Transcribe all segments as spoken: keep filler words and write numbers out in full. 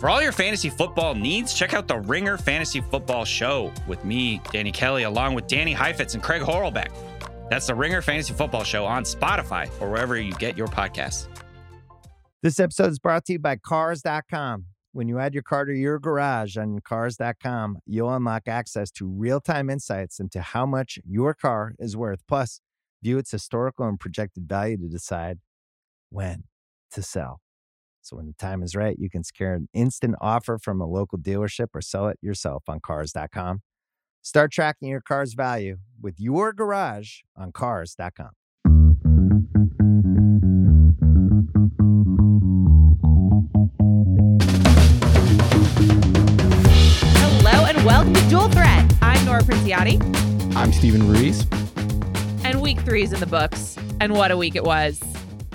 For all your fantasy football needs, check out the Ringer Fantasy Football Show with me, Danny Kelly, along with Danny Heifetz and Craig Horlbeck. That's the Ringer Fantasy Football Show on Spotify or wherever you get your podcasts. This episode is brought to you by Cars dot com. When you add your car to your garage on Cars dot com, you'll unlock access to real-time insights into how much your car is worth. Plus, view its historical and projected value to decide when to sell. So when the time is right, you can secure an instant offer from a local dealership or sell it yourself on Cars dot com. Start tracking your car's value with your garage on Cars dot com. Hello and welcome to Dual Threat. I'm Nora Princiotti. I'm Steven Ruiz. And week three is in the books. And what a week it was.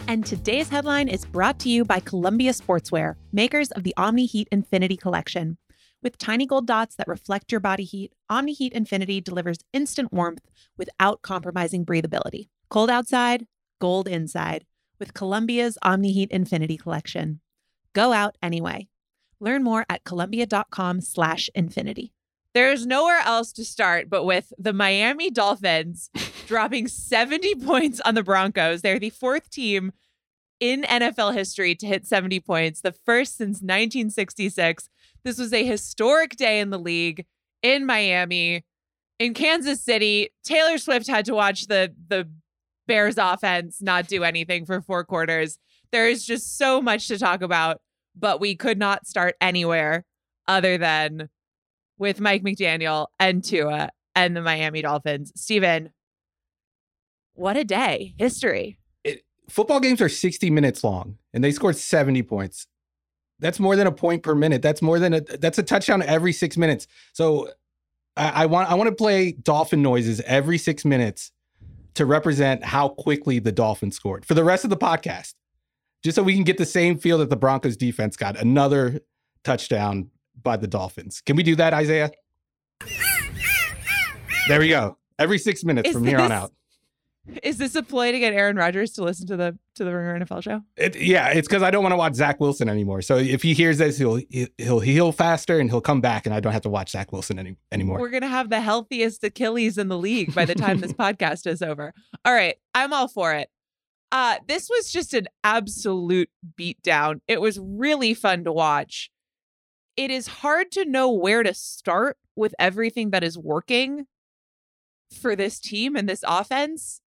And today's headline is brought to you by Columbia Sportswear, makers of the Omni Heat Infinity Collection. With tiny gold dots that reflect your body heat, Omni Heat Infinity delivers instant warmth without compromising breathability. Cold outside, gold inside. With Columbia's Omni Heat Infinity Collection. Go out anyway. Learn more at Columbia dot com slash infinity. There's nowhere else to start but with the Miami Dolphins dropping seventy points on the Broncos. They're the fourth team in N F L history to hit seventy points, the first since nineteen sixty-six. This was a historic day in the league, in Miami, in Kansas City. Taylor Swift had to watch the the Bears offense not do anything for four quarters. There is just so much to talk about, but we could not start anywhere other than with Mike McDaniel and Tua and the Miami Dolphins. Steven, what a day. History. It, football games are sixty minutes long, and they scored seventy points. That's more than a point per minute. That's more than a that's a touchdown every six minutes. So I, I want I want to play dolphin noises every six minutes to represent how quickly the Dolphins scored for the rest of the podcast, just so we can get the same feel that the Broncos defense got. Another touchdown by the Dolphins. Can we do that, Isaiah? There we go. Every six minutes is from this, here on out. Is this a ploy to get Aaron Rodgers to listen to the to the Ringer N F L Show? It, yeah, it's because I don't want to watch Zach Wilson anymore. So if he hears this, he'll he'll heal faster and he'll come back, and I don't have to watch Zach Wilson any, anymore. We're gonna have the healthiest Achilles in the league by the time this podcast is over. All right, I'm all for it. Uh, this was just an absolute beatdown. It was really fun to watch. It is hard to know where to start with everything that is working for this team and this offense.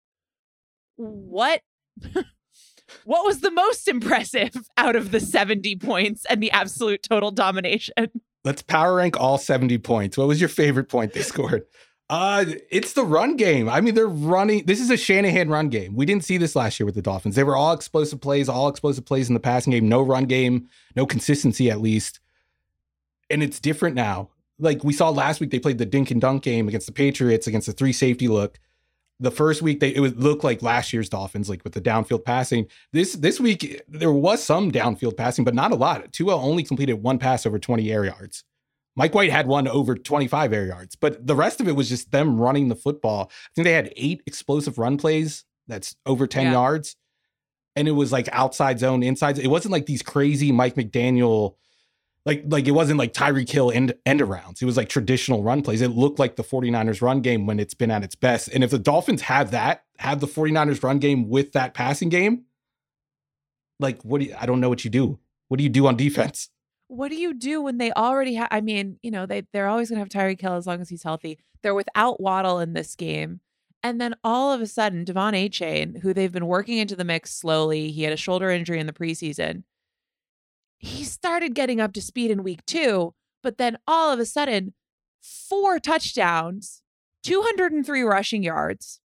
What, what was the most impressive out of the seventy points and the absolute total domination? Let's power rank all seventy points. What was your favorite point they scored? Uh, it's the run game. I mean, they're running. This is a Shanahan run game. We didn't see this last year with the Dolphins. They were all explosive plays, all explosive plays in the passing game. No run game, no consistency at least. And it's different now. Like we saw last week, they played the dink and dunk game against the Patriots, against the three safety look. The first week, they it would look like last year's Dolphins, like with the downfield passing. This this week, there was some downfield passing, but not a lot. Tua only completed one pass over twenty air yards. Mike White had one over twenty-five air yards, but the rest of it was just them running the football. I think they had eight explosive run plays. That's over ten yeah. yards. And it was like outside zone, inside. It wasn't like these crazy Mike McDaniel Like, like it wasn't like Tyreek Hill end, end arounds. It was like traditional run plays. It looked like the forty-niners run game when it's been at its best. And if the Dolphins have that, have the forty-niners run game with that passing game, like, what do you, I don't know what you do. What do you do on defense? What do you do when they already have, I mean, you know, they, they're always going to have Tyreek Hill as long as he's healthy. They're without Waddle in this game. And then all of a sudden, Devon Achane, who they've been working into the mix slowly, he had a shoulder injury in the preseason. He started getting up to speed in week two, but then all of a sudden, four touchdowns, two hundred three rushing yards,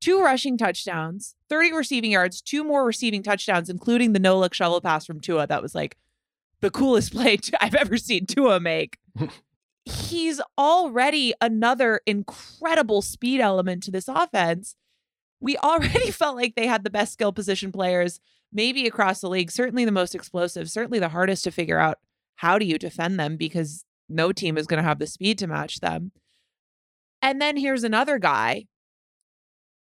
two rushing touchdowns, thirty receiving yards, two more receiving touchdowns, including the no-look shovel pass from Tua. That was like the coolest play I've ever seen Tua make. He's already another incredible speed element to this offense. We already felt like they had the best skill position players maybe across the league, certainly the most explosive, certainly the hardest to figure out how do you defend them because no team is going to have the speed to match them. And then here's another guy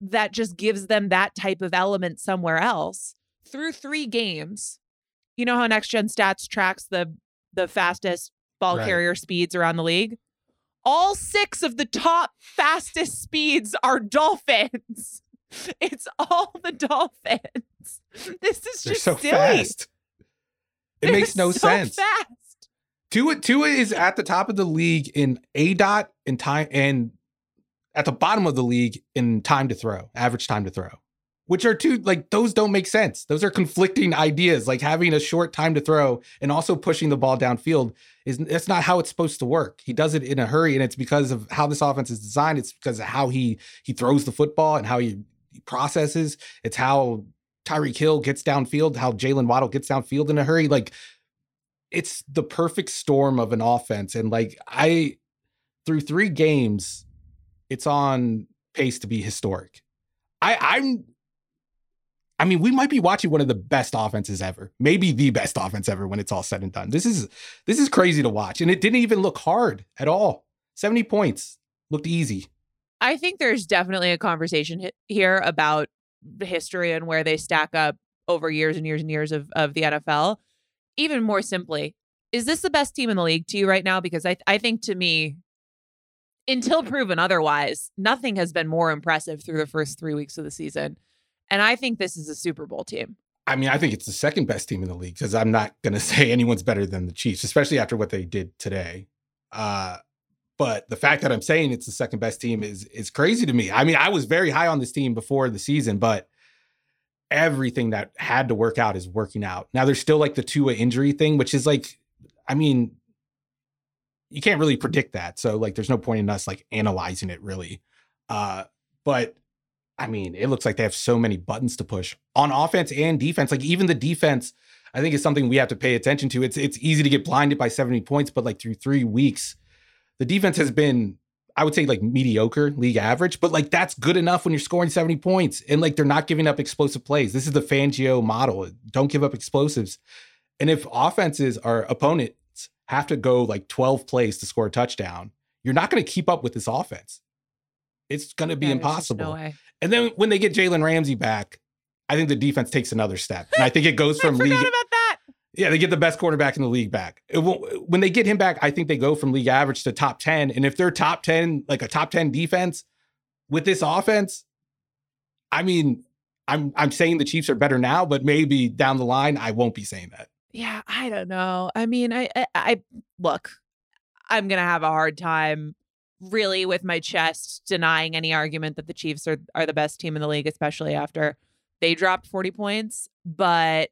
that just gives them that type of element somewhere else through three games. You know how Next Gen Stats tracks the the fastest ball right. carrier speeds around the league. All six of the top fastest speeds are Dolphins. It's all the Dolphins. This is They're just so silly. Fast. It They're makes no so sense. Fast. Tua Tua is at the top of the league in A D O T and time, and at the bottom of the league in time to throw, average time to throw, which are two, like, those don't make sense. Those are conflicting ideas. Like, having a short time to throw and also pushing the ball downfield is that's not how it's supposed to work. He does it in a hurry, and it's because of how this offense is designed. It's because of how he he throws the football and how he, he processes. It's how Tyreek Hill gets downfield, how Jalen Waddle gets downfield in a hurry. Like, it's the perfect storm of an offense. And like, I, through three games, it's on pace to be historic. I, I'm, I mean, we might be watching one of the best offenses ever, maybe the best offense ever when it's all said and done. This is, this is crazy to watch. And it didn't even look hard at all. seventy points looked easy. I think there's definitely a conversation here about the history and where they stack up over years and years and years of, of the N F L. Even more simply, is this the best team in the league to you right now? Because I, I think to me, until proven otherwise, nothing has been more impressive through the first three weeks of the season. And I think this is a Super Bowl team. I mean, I think it's the second best team in the league, because I'm not going to say anyone's better than the Chiefs, especially after what they did today. Uh, but the fact that I'm saying it's the second best team is, is crazy to me. I mean, I was very high on this team before the season, but everything that had to work out is working out. Now, there's still like the Tua injury thing, which is like, I mean, you can't really predict that. So like, there's no point in us like analyzing it really. Uh, but I mean, it looks like they have so many buttons to push on offense and defense. Like, even the defense, I think, is something we have to pay attention to. It's, it's easy to get blinded by seventy points, but like, through three weeks, the defense has been, I would say, like, mediocre, league average, but like, that's good enough when you're scoring seventy points and like, they're not giving up explosive plays. This is the Fangio model. Don't give up explosives. And if offenses are opponent, have to go like twelve plays to score a touchdown, you're not going to keep up with this offense. It's going to be yeah, impossible. No way. And then when they get Jalen Ramsey back, I think the defense takes another step. And I think it goes from I league. Forgot about that. Yeah, they get the best quarterback in the league back. It won't, when they get him back, I think they go from league average to top ten. And if they're top ten, like a top ten defense with this offense, I mean, I'm I'm saying the Chiefs are better now, but maybe down the line, I won't be saying that. Yeah, I don't know. I mean, I, I, I look, I'm going to have a hard time really with my chest denying any argument that the Chiefs are, are the best team in the league, especially after they dropped forty points. But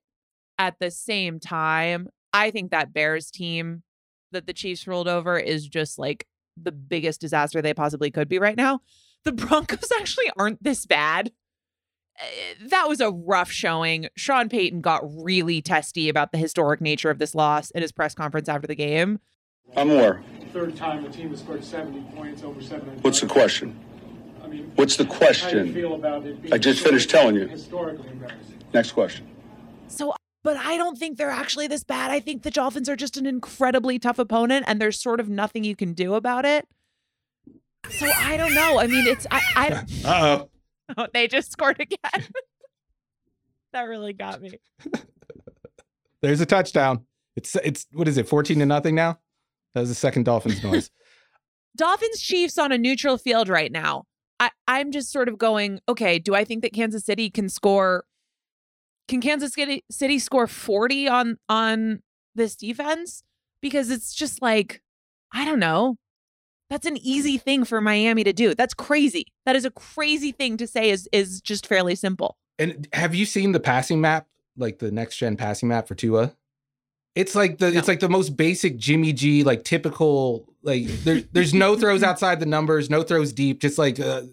at the same time, I think that Bears team that the Chiefs rolled over is just like the biggest disaster they possibly could be right now. The Broncos actually aren't this bad. That was a rough showing. Sean Payton got really testy about the historic nature of this loss in his press conference after the game. I'm more. Third time the team has scored seventy points over seventy. What's the question? I mean, what's the question? How do you feel about it being I just finished telling you. Historically embarrassing. Next question. So, but I don't think they're actually this bad. I think the Dolphins are just an incredibly tough opponent, and there's sort of nothing you can do about it. So I don't know. I mean, it's I. I uh oh. Oh, they just scored again. That really got me. There's a touchdown. It's it's what is it? fourteen to nothing now. That was the second Dolphins noise. Dolphins Chiefs on a neutral field right now. I, I'm just sort of going, okay, do I think that Kansas City can score? Can Kansas City, City score forty on on this defense? Because it's just like, I don't know. That's an easy thing for Miami to do. That's crazy. That is a crazy thing to say is is just fairly simple. And have you seen the passing map, like the next gen passing map for Tua? It's like the no. it's like the most basic Jimmy G, like typical, like there, there's no throws outside the numbers, no throws deep, just like a,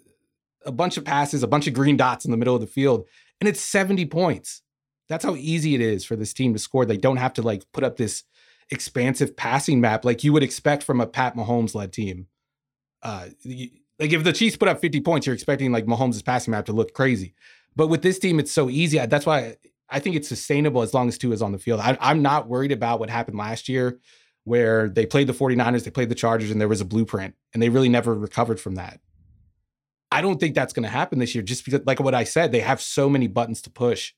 a bunch of passes, a bunch of green dots in the middle of the field. And it's seventy points. That's how easy it is for this team to score. They don't have to like put up this expansive passing map like you would expect from a Pat Mahomes-led team. Uh, you, like if the Chiefs put up fifty points, you're expecting like Mahomes' passing map to look crazy. But with this team, it's so easy. I, that's why I, I think it's sustainable as long as Tua's on the field. I, I'm not worried about what happened last year where they played the forty-niners, they played the Chargers, and there was a blueprint, and they really never recovered from that. I don't think that's going to happen this year just because, like what I said, they have so many buttons to push.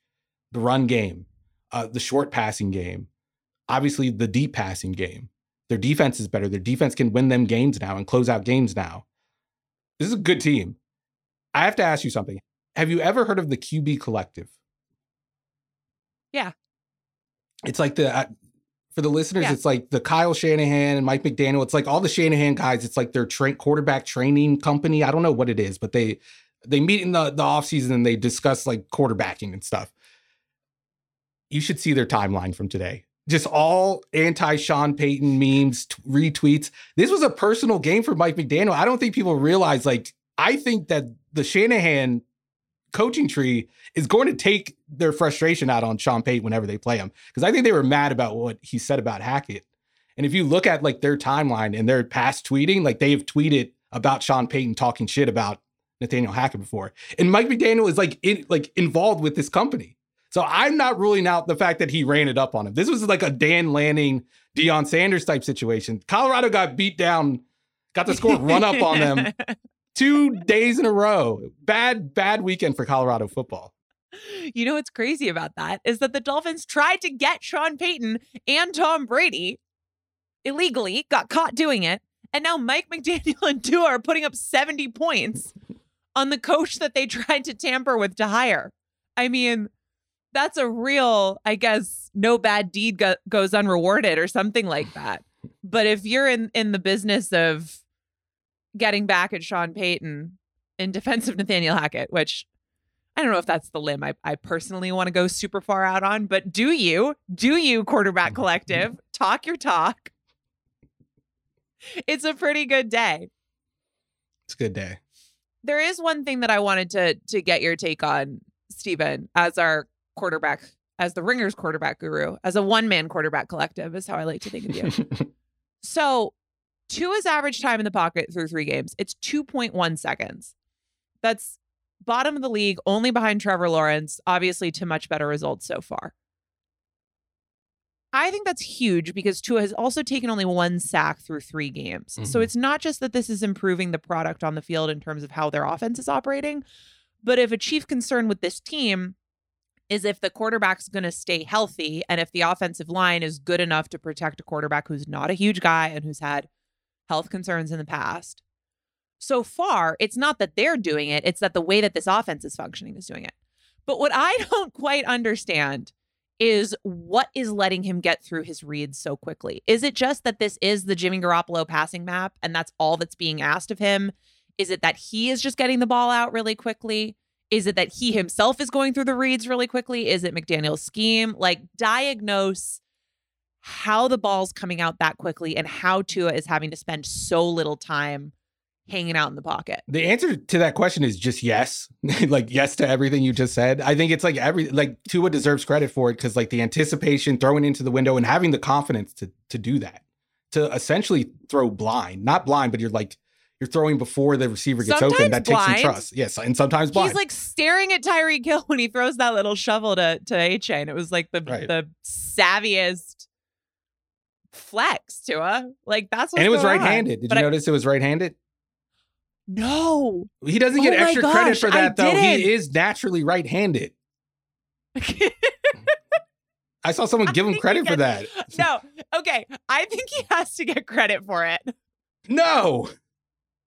The run game, uh, the short passing game, obviously the deep passing game. Their defense is better. Their defense can win them games now and close out games now. This is a good team. I have to ask you something. Have you ever heard of the Q B Collective? Yeah. It's like the, uh, for the listeners, yeah. It's like the Kyle Shanahan and Mike McDaniel. It's like all the Shanahan guys. It's like their tra- quarterback training company. I don't know what it is, but they they meet in the, the offseason and they discuss like quarterbacking and stuff. You should see their timeline from today. Just all anti-Sean Payton memes, t- retweets. This was a personal game for Mike McDaniel. I don't think people realize, like, I think that the Shanahan coaching tree is going to take their frustration out on Sean Payton whenever they play him. Because I think they were mad about what he said about Hackett. And if you look at, like, their timeline and their past tweeting, like, they have tweeted about Sean Payton talking shit about Nathaniel Hackett before. And Mike McDaniel is, like, in, like involved with this company. So I'm not ruling out the fact that he ran it up on him. This was like a Dan Lanning, Deion Sanders type situation. Colorado got beat down, got the score run up on them two days in a row. Bad, bad weekend for Colorado football. You know what's crazy about that is that the Dolphins tried to get Sean Payton and Tom Brady illegally, got caught doing it. And now Mike McDaniel and Tua are putting up seventy points on the coach that they tried to tamper with to hire. I mean... That's a real, I guess, no bad deed go- goes unrewarded or something like that. But if you're in, in the business of getting back at Sean Payton in defense of Nathaniel Hackett, which I don't know if that's the limb I, I personally want to go super far out on, but do you, do you quarterback collective, talk your talk? It's a pretty good day. It's a good day. There is one thing that I wanted to to get your take on, Steven, as our quarterback, as the Ringer's quarterback guru, as a one-man quarterback collective is how I like to think of you. So Tua's average time in the pocket through three games, it's two point one seconds. That's bottom of the league, only behind Trevor Lawrence, obviously to much better results so far. I think that's huge because Tua has also taken only one sack through three games. Mm-hmm. So it's not just that this is improving the product on the field in terms of how their offense is operating, but if a chief concern with this team is if the quarterback's going to stay healthy and if the offensive line is good enough to protect a quarterback who's not a huge guy and who's had health concerns in the past. So far, it's not that they're doing it. It's that the way that this offense is functioning is doing it. But what I don't quite understand is what is letting him get through his reads so quickly. Is it just that this is the Jimmy Garoppolo passing map and that's all that's being asked of him? Is it that he is just getting the ball out really quickly? Is it that he himself is going through the reads really quickly? Is it McDaniel's scheme? Like, diagnose how the ball's coming out that quickly and how Tua is having to spend so little time hanging out in the pocket. The answer to that question is just yes. Like, yes to everything you just said. I think it's like every, like Tua deserves credit for it because like the anticipation, throwing into the window and having the confidence to to do that, to essentially throw blind, not blind, but you're like, you're throwing before the receiver gets sometimes open. That blind. Takes some trust. Yes, and sometimes blind. He's like staring at Tyreek Hill when he throws that little shovel to, to A J, and it was like the right. the savviest flex, Tua. Like, that's what's And it was right-handed. On. Did but you I, notice it was right-handed? No. He doesn't get oh extra gosh, credit for that, though. He is naturally right-handed. I saw someone give him credit for that. No. Okay. I think he has to get credit for it. No.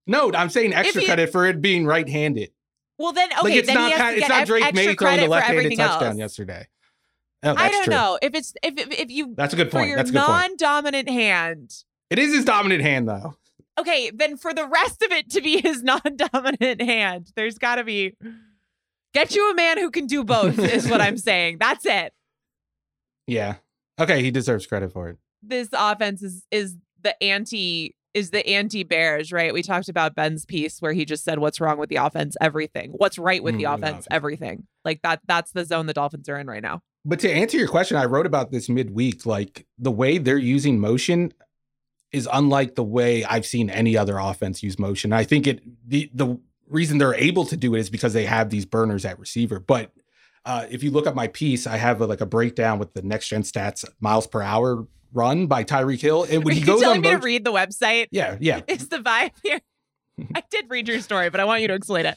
No, I'm saying extra he, credit for it being right-handed. Well, then, okay, like it's then not, he has to get it's not Drake May throwing the left-handed touchdown else. Yesterday. No, I don't true. know if it's if if, if you. That's a good point. For your That's a good non-dominant point. hand. It is his dominant hand, though. Okay, then for the rest of it to be his non-dominant hand, there's got to be get you a man who can do both. Is what I'm saying. That's it. Yeah. Okay, he deserves credit for it. This offense is is the anti. is the anti-Bears, right? We talked about Ben's piece where he just said, what's wrong with the offense? Everything. What's right with the mm, offense? No. Everything. Like that. That's the zone the Dolphins are in right now. But to answer your question, I wrote about this midweek, like the way they're using motion is unlike the way I've seen any other offense use motion. I think it the, the reason they're able to do it is because they have these burners at receiver. But uh, if you look at my piece, I have a, like a breakdown with the Next Gen Stats miles per hour run by Tyreek Hill. And when Are he you goes telling on me mo- to read the website? Yeah, yeah. It's the vibe here. I did read your story, but I want you to explain it.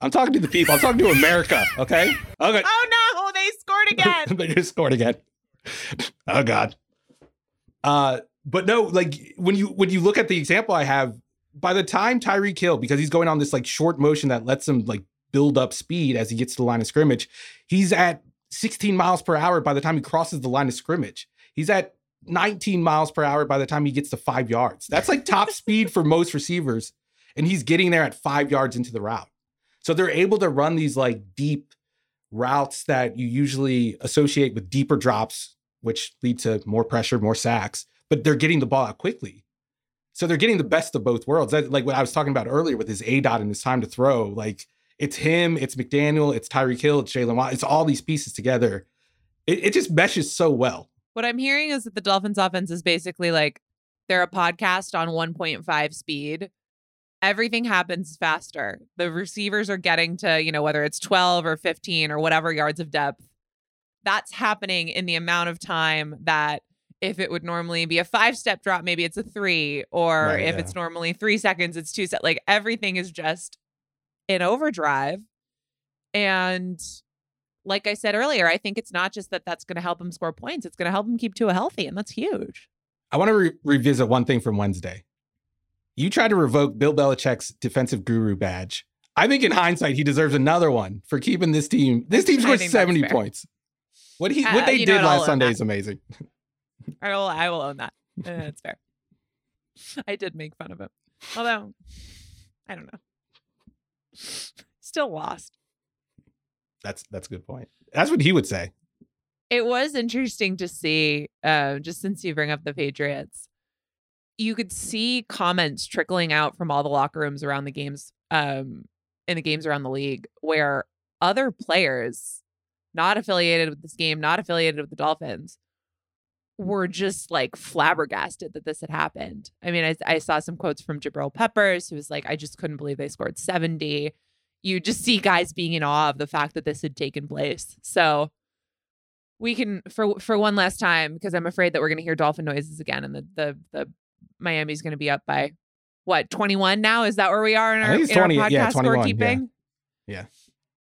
I'm talking to the people. I'm talking to America, okay? Okay. Oh, no, they scored again. They just scored again. Oh, God. Uh, but no, like when you when you look at the example I have, by the time Tyreek Hill, because he's going on this like short motion that lets him like build up speed as he gets to the line of scrimmage, he's at sixteen miles per hour by the time he crosses the line of scrimmage. He's at nineteen miles per hour by the time he gets to five yards. That's like top speed for most receivers. And he's getting there at five yards into the route. So they're able to run these like deep routes that you usually associate with deeper drops, which lead to more pressure, more sacks, but they're getting the ball out quickly. So they're getting the best of both worlds. That, like what I was talking about earlier with his A DOT and his time to throw, like it's him, it's McDaniel, it's Tyreek Hill, it's Jalen Waddle, it's all these pieces together. It, it just meshes so well. What I'm hearing is that the Dolphins offense is basically like they're a podcast on one point five speed. Everything happens faster. The receivers are getting to, you know, whether it's twelve or fifteen or whatever yards of depth. That's happening in the amount of time that if it would normally be a five-step drop, maybe it's a three, or right, if yeah. it's normally three seconds, it's two set. Like everything is just in overdrive. And like I said earlier, I think it's not just that that's going to help him score points. It's going to help him keep Tua healthy, and that's huge. I want to re- revisit one thing from Wednesday. You tried to revoke Bill Belichick's defensive guru badge. I think in hindsight, he deserves another one for keeping this team. This team scored seventy points. What he uh, what they did know, last Sunday that. is amazing. I will, I will own that. Uh, that's fair. I did make fun of him. Although, I don't know. Still lost. That's, that's a good point. That's what he would say. It was interesting to see, uh, just since you bring up the Patriots, you could see comments trickling out from all the locker rooms around the games, um, in the games around the league, where other players not affiliated with this game, not affiliated with the Dolphins, were just like flabbergasted that this had happened. I mean, I, I saw some quotes from Jabril Peppers, who was like, I just couldn't believe they scored seventy. You just see guys being in awe of the fact that this had taken place. So we can, for for one last time, because I'm afraid that we're going to hear Dolphin noises again, and the the the Miami's going to be up by, what, twenty-one now? Is that where we are in our, in twenty, our podcast yeah, scorekeeping? Yeah. yeah.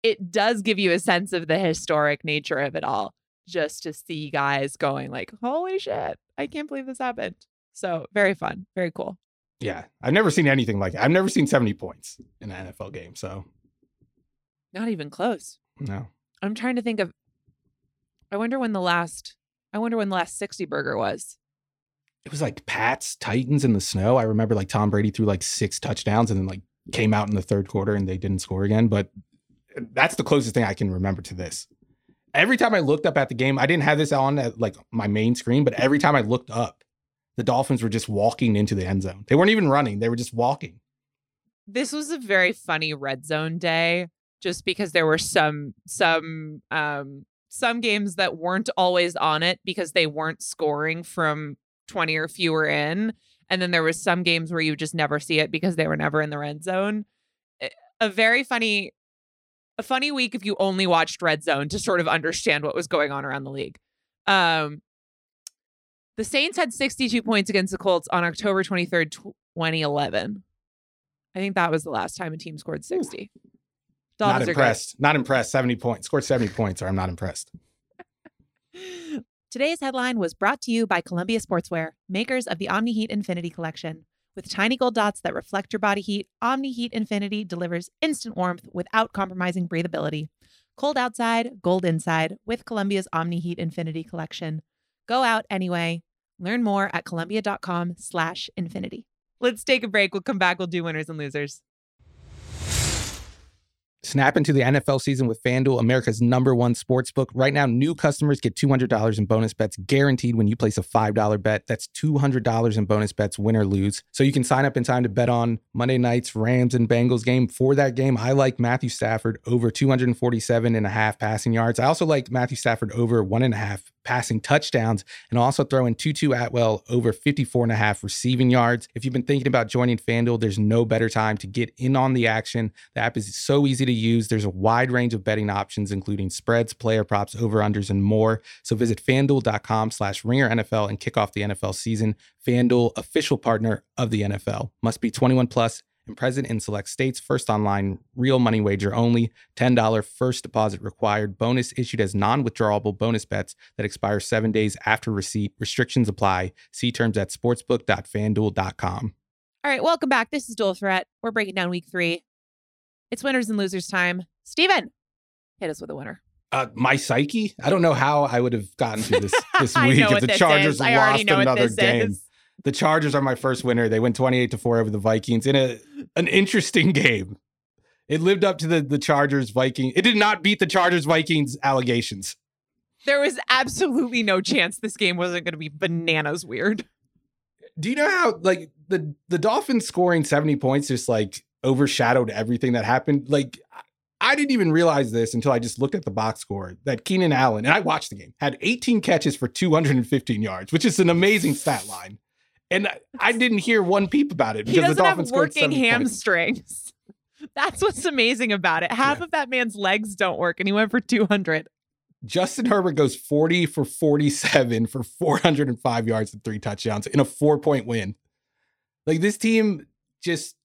It does give you a sense of the historic nature of it all, just to see guys going like, holy shit, I can't believe this happened. So very fun. Very cool. Yeah. I've never seen anything like that. I've never seen seventy points in an N F L game. So not even close. No. I'm trying to think of, I wonder when the last, I wonder when the last sixty burger was. It was like Pats, Titans in the snow. I remember like Tom Brady threw like six touchdowns and then like came out in the third quarter and they didn't score again. But that's the closest thing I can remember to this. Every time I looked up at the game, I didn't have this on at like my main screen, but every time I looked up, the Dolphins were just walking into the end zone. They weren't even running. They were just walking. This was a very funny red zone day, just because there were some, some, um, some games that weren't always on it because they weren't scoring from twenty or fewer in, and then there was some games where you just never see it because they were never in the red zone. A very funny, a funny week if you only watched red zone to sort of understand what was going on around the league. Um, the Saints had sixty-two points against the Colts on October twenty-third, twenty eleven. I think that was the last time a team scored sixty. Dolphins not impressed. Not impressed. seventy points. Scored seventy points, or I'm not impressed. Today's headline was brought to you by Columbia Sportswear, makers of the Omni Heat Infinity Collection. With tiny gold dots that reflect your body heat, Omni Heat Infinity delivers instant warmth without compromising breathability. Cold outside, gold inside, with Columbia's Omni Heat Infinity Collection. Go out anyway. Learn more at Columbia.com slash infinity. Let's take a break. We'll come back. We'll do winners and losers. Snap into the N F L season with FanDuel, America's number one sportsbook. Right now, new customers get two hundred dollars in bonus bets guaranteed when you place a five dollar bet. That's two hundred dollars in bonus bets, win or lose. So you can sign up in time to bet on Monday night's Rams and Bengals game. For that game, I like Matthew Stafford over two hundred forty-seven and a half passing yards. I also like Matthew Stafford over one and a half passing touchdowns, and also throw in Tutu Atwell over fifty-four and a half receiving yards. If you've been thinking about joining FanDuel, there's no better time to get in on the action. The app is so easy to use. There's a wide range of betting options, including spreads, player props, over-unders, and more. So visit FanDuel.com slash Ringer NFL and kick off the N F L season. FanDuel, official partner of the N F L. Must be twenty-one plus and present in select states. First online, real money wager only. ten dollars first deposit required. Bonus issued as non-withdrawable bonus bets that expire seven days after receipt. Restrictions apply. See terms at sportsbook dot fanduel dot com. All right, welcome back. This is Dual Threat. We're breaking down week three. It's winners and losers time. Steven, hit us with a winner. Uh, my psyche? I don't know how I would have gotten through this this week if the Chargers lost another game. Is. The Chargers are my first winner. They went twenty-eight to four over the Vikings in a an interesting game. It lived up to the, the Chargers Vikings. It did not beat the Chargers Vikings allegations. There was absolutely no chance this game wasn't going to be bananas weird. Do you know how like the the Dolphins scoring seventy points just like overshadowed everything that happened? Like, I didn't even realize this until I just looked at the box score that Keenan Allen, and I watched the game, had eighteen catches for two hundred fifteen yards, which is an amazing stat line. And I, I didn't hear one peep about it because he doesn't the Dolphins have working hamstrings. Points. That's what's amazing about it. Half yeah. of that man's legs don't work, and he went for two hundred. Justin Herbert goes forty for forty-seven for four hundred five yards and three touchdowns in a four-point win. Like, this team just,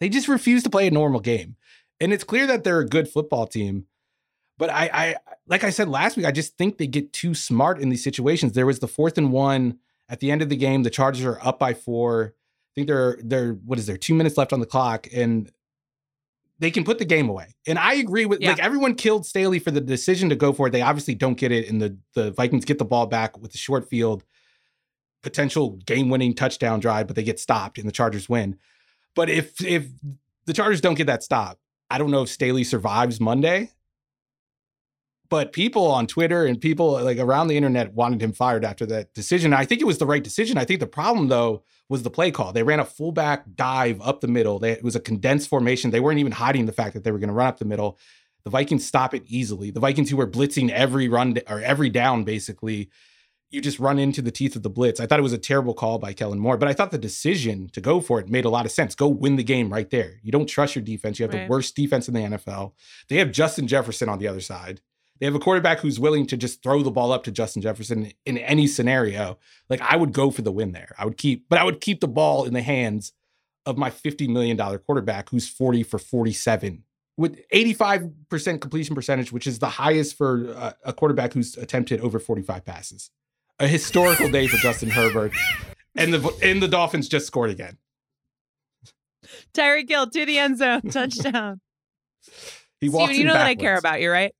they just refuse to play a normal game. And it's clear that they're a good football team. But I, I, like I said last week, I just think they get too smart in these situations. There was the fourth and one at the end of the game. The Chargers are up by four. I think they're, they're what is there, two minutes left on the clock. And they can put the game away. And I agree with, yeah. like, everyone killed Staley for the decision to go for it. They obviously don't get it. And the, the Vikings get the ball back with the short field, potential game-winning touchdown drive, but they get stopped and the Chargers win. But if if the Chargers don't get that stop, I don't know if Staley survives Monday, but people on Twitter and people like around the internet wanted him fired after that decision. I think it was the right decision. I think the problem, though, was the play call. They ran a fullback dive up the middle. They, it was a condensed formation. They weren't even hiding the fact that they were going to run up the middle. The Vikings stop it easily. The Vikings, who were blitzing every run or every down, basically, you just run into the teeth of the blitz. I thought it was a terrible call by Kellen Moore, but I thought the decision to go for it made a lot of sense. Go win the game right there. You don't trust your defense. You have right. the worst defense in the N F L. They have Justin Jefferson on the other side. They have a quarterback who's willing to just throw the ball up to Justin Jefferson in any scenario. Like, I would go for the win there. I would keep, but I would keep the ball in the hands of my fifty million dollars quarterback who's forty for forty-seven with eighty-five percent completion percentage, which is the highest for uh, a quarterback who's attempted over forty-five passes. A historical day for Justin Herbert, and the and the Dolphins just scored again. Tyreek Hill to the end zone, touchdown. He walks. Steven, you know backwards. That I care about you, right?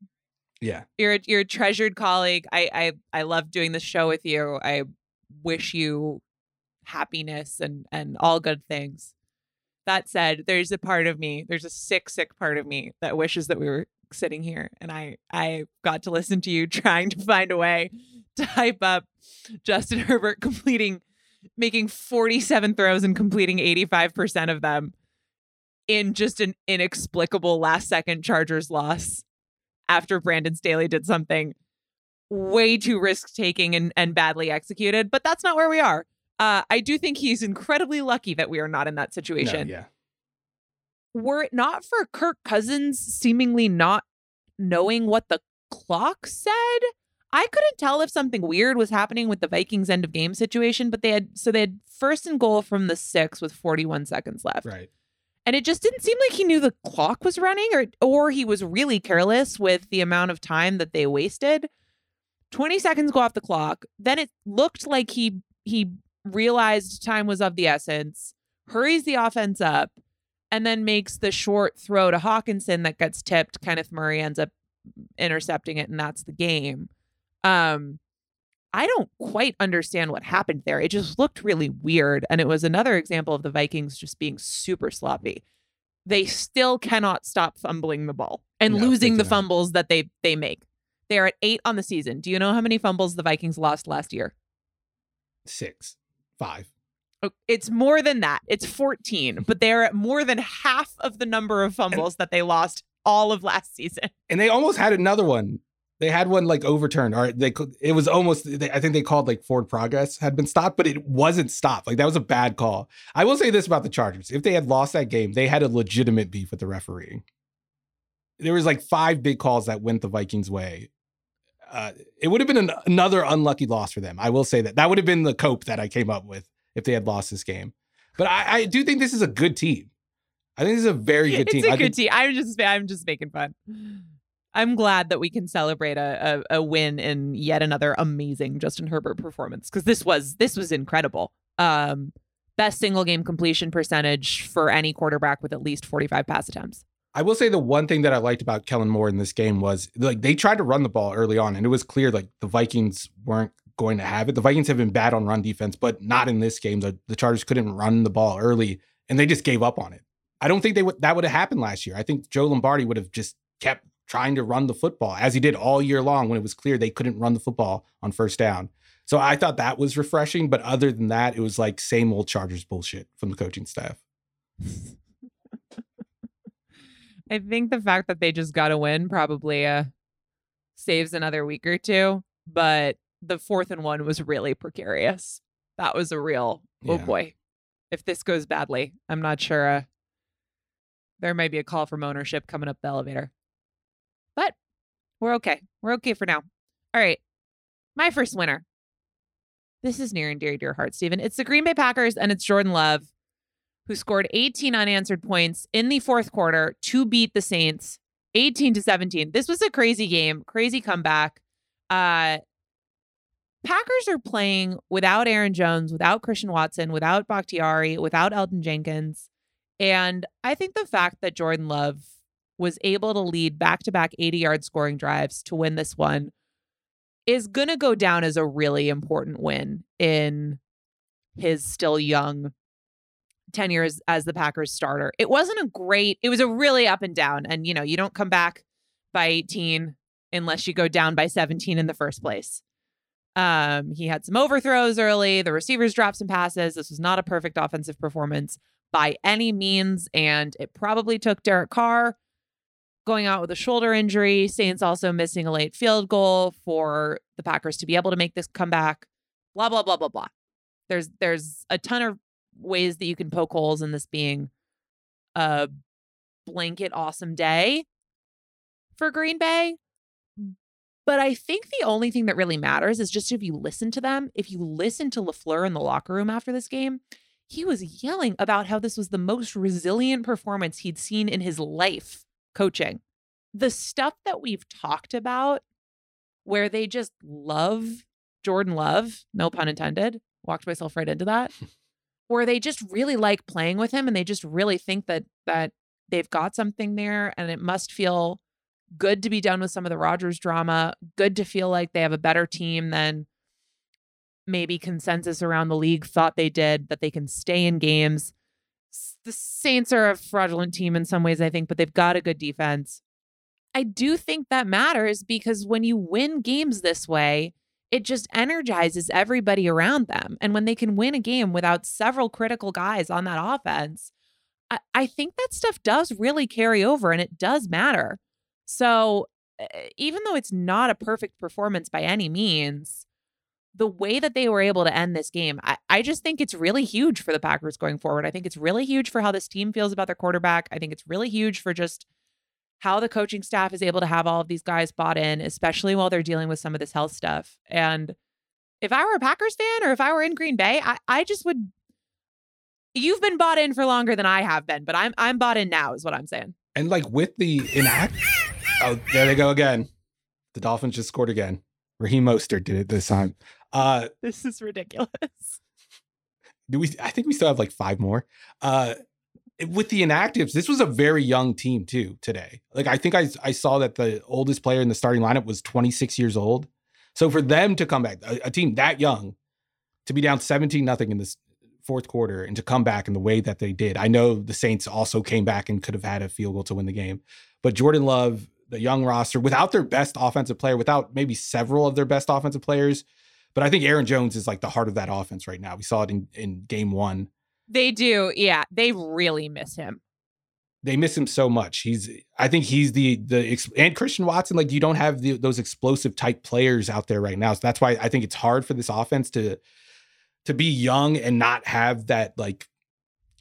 Yeah, you're a, you're a treasured colleague. I I I love doing this show with you. I wish you happiness and and all good things. That said, there's a part of me, there's a sick sick part of me that wishes that we were sitting here and I I got to listen to you trying to find a way to hype up Justin Herbert completing, making forty-seven throws and completing eighty-five percent of them in just an inexplicable last second Chargers loss after Brandon Staley did something way too risk taking and, and badly executed. But that's not where we are. Uh, I do think he's incredibly lucky that we are not in that situation. No, yeah. Were it not for Kirk Cousins seemingly not knowing what the clock said, I couldn't tell if something weird was happening with the Vikings end of game situation, but they had, so they had first and goal from the six with forty-one seconds left. Right. And it just didn't seem like he knew the clock was running, or, or he was really careless with the amount of time that they wasted. twenty seconds go off the clock. Then it looked like he, he realized time was of the essence, hurries the offense up, and then makes the short throw to Hawkinson that gets tipped. Kenneth Murray ends up intercepting it, and that's the game. Um, I don't quite understand what happened there. It just looked really weird. And it was another example of the Vikings just being super sloppy. They still cannot stop fumbling the ball and no, losing the fumbles that they, they make. They are at eight on the season. Do you know how many fumbles the Vikings lost last year? Six, five. It's more than that. It's fourteen, but they're at more than half of the number of fumbles and, that they lost all of last season. And they almost had another one. They had one like overturned, or they could, it was almost, they, I think they called like forward progress had been stopped, but it wasn't stopped. Like, that was a bad call. I will say this about the Chargers. If they had lost that game, they had a legitimate beef with the refereeing. There was like five big calls that went the Vikings' way. Uh, it would have been an, another unlucky loss for them. I will say that that would have been the cope that I came up with if they had lost this game. But I, I do think this is a good team. I think this is a very good team. It's a I good think... team. I'm just, I'm just making fun. I'm glad that we can celebrate a, a, a win in yet another amazing Justin Herbert performance, because this was this was incredible. Um, best single game completion percentage for any quarterback with at least forty-five pass attempts. I will say the one thing that I liked about Kellen Moore in this game was, like, they tried to run the ball early on, and it was clear like the Vikings weren't going to have it. The Vikings have been bad on run defense, but not in this game. The, the Chargers couldn't run the ball early, and they just gave up on it. I don't think they would that would have happened last year. I think Joe Lombardi would have just kept trying to run the football, as he did all year long when it was clear they couldn't run the football on first down. So I thought that was refreshing. But other than that, it was like same old Chargers bullshit from the coaching staff. I think the fact that they just got a win probably uh, saves another week or two. But the fourth and one was really precarious. That was a real, yeah. oh boy, if this goes badly, I'm not sure. Uh, there might be a call from ownership coming up the elevator. But we're okay. We're okay for now. All right. My first winner. This is near and dear to your heart, Steven. It's the Green Bay Packers, and it's Jordan Love, who scored eighteen unanswered points in the fourth quarter to beat the Saints eighteen to seventeen. This was a crazy game, crazy comeback. Uh, Packers are playing without Aaron Jones, without Christian Watson, without Bakhtiari, without Elgton Jenkins. And I think the fact that Jordan Love was able to lead back-to-back eighty-yard scoring drives to win this one is going to go down as a really important win in his still young tenure as, as the Packers starter. It wasn't a great, it was a really up and down. And, you know, you don't come back by eighteen unless you go down by seventeen in the first place. Um, he had some overthrows early. The receivers dropped some passes. This was not a perfect offensive performance by any means. And it probably took Derek Carr going out with a shoulder injury. Saints also missing a late field goal for the Packers to be able to make this comeback. Blah, blah, blah, blah, blah. There's there's a ton of ways that you can poke holes in this being a blanket awesome day for Green Bay. But I think the only thing that really matters is just if you listen to them, if you listen to LaFleur in the locker room after this game, he was yelling about how this was the most resilient performance he'd seen in his life. Coaching, the stuff that we've talked about where they just love Jordan Love, no pun intended, walked myself right into that, where they just really like playing with him and they just really think that that they've got something there, and it must feel good to be done with some of the Rodgers drama, good to feel like they have a better team than maybe consensus around the league thought they did, that they can stay in games. The Saints are a fraudulent team in some ways, I think, but they've got a good defense. I do think that matters, because when you win games this way, it just energizes everybody around them. And when they can win a game without several critical guys on that offense, I, I think that stuff does really carry over and it does matter. So even though it's not a perfect performance by any means, the way that they were able to end this game, I, I just think it's really huge for the Packers going forward. I think it's really huge for how this team feels about their quarterback. I think it's really huge for just how the coaching staff is able to have all of these guys bought in, especially while they're dealing with some of this health stuff. And if I were a Packers fan, or if I were in Green Bay, I, I just would. You've been bought in for longer than I have been, but I'm I'm bought in now is what I'm saying. And like with the inact. Oh, there they go again. The Dolphins just scored again. Raheem Mostert did it this time. Uh, this is ridiculous. Do we? I think we still have like five more. Uh, with the inactives, this was a very young team too today. Like I think I I saw that the oldest player in the starting lineup was twenty-six years old. So for them to come back, a, a team that young, to be down seventeen nothing in this fourth quarter and to come back in the way that they did. I know the Saints also came back and could have had a field goal to win the game, but Jordan Love, the young roster, without their best offensive player, without maybe several of their best offensive players. But I think Aaron Jones is like the heart of that offense right now. We saw it in, in game one. They do. Yeah. They really miss him. They miss him so much. He's, I think he's the, the, and Christian Watson, like you don't have the, those explosive type players out there right now. So that's why I think it's hard for this offense to, to be young and not have that, like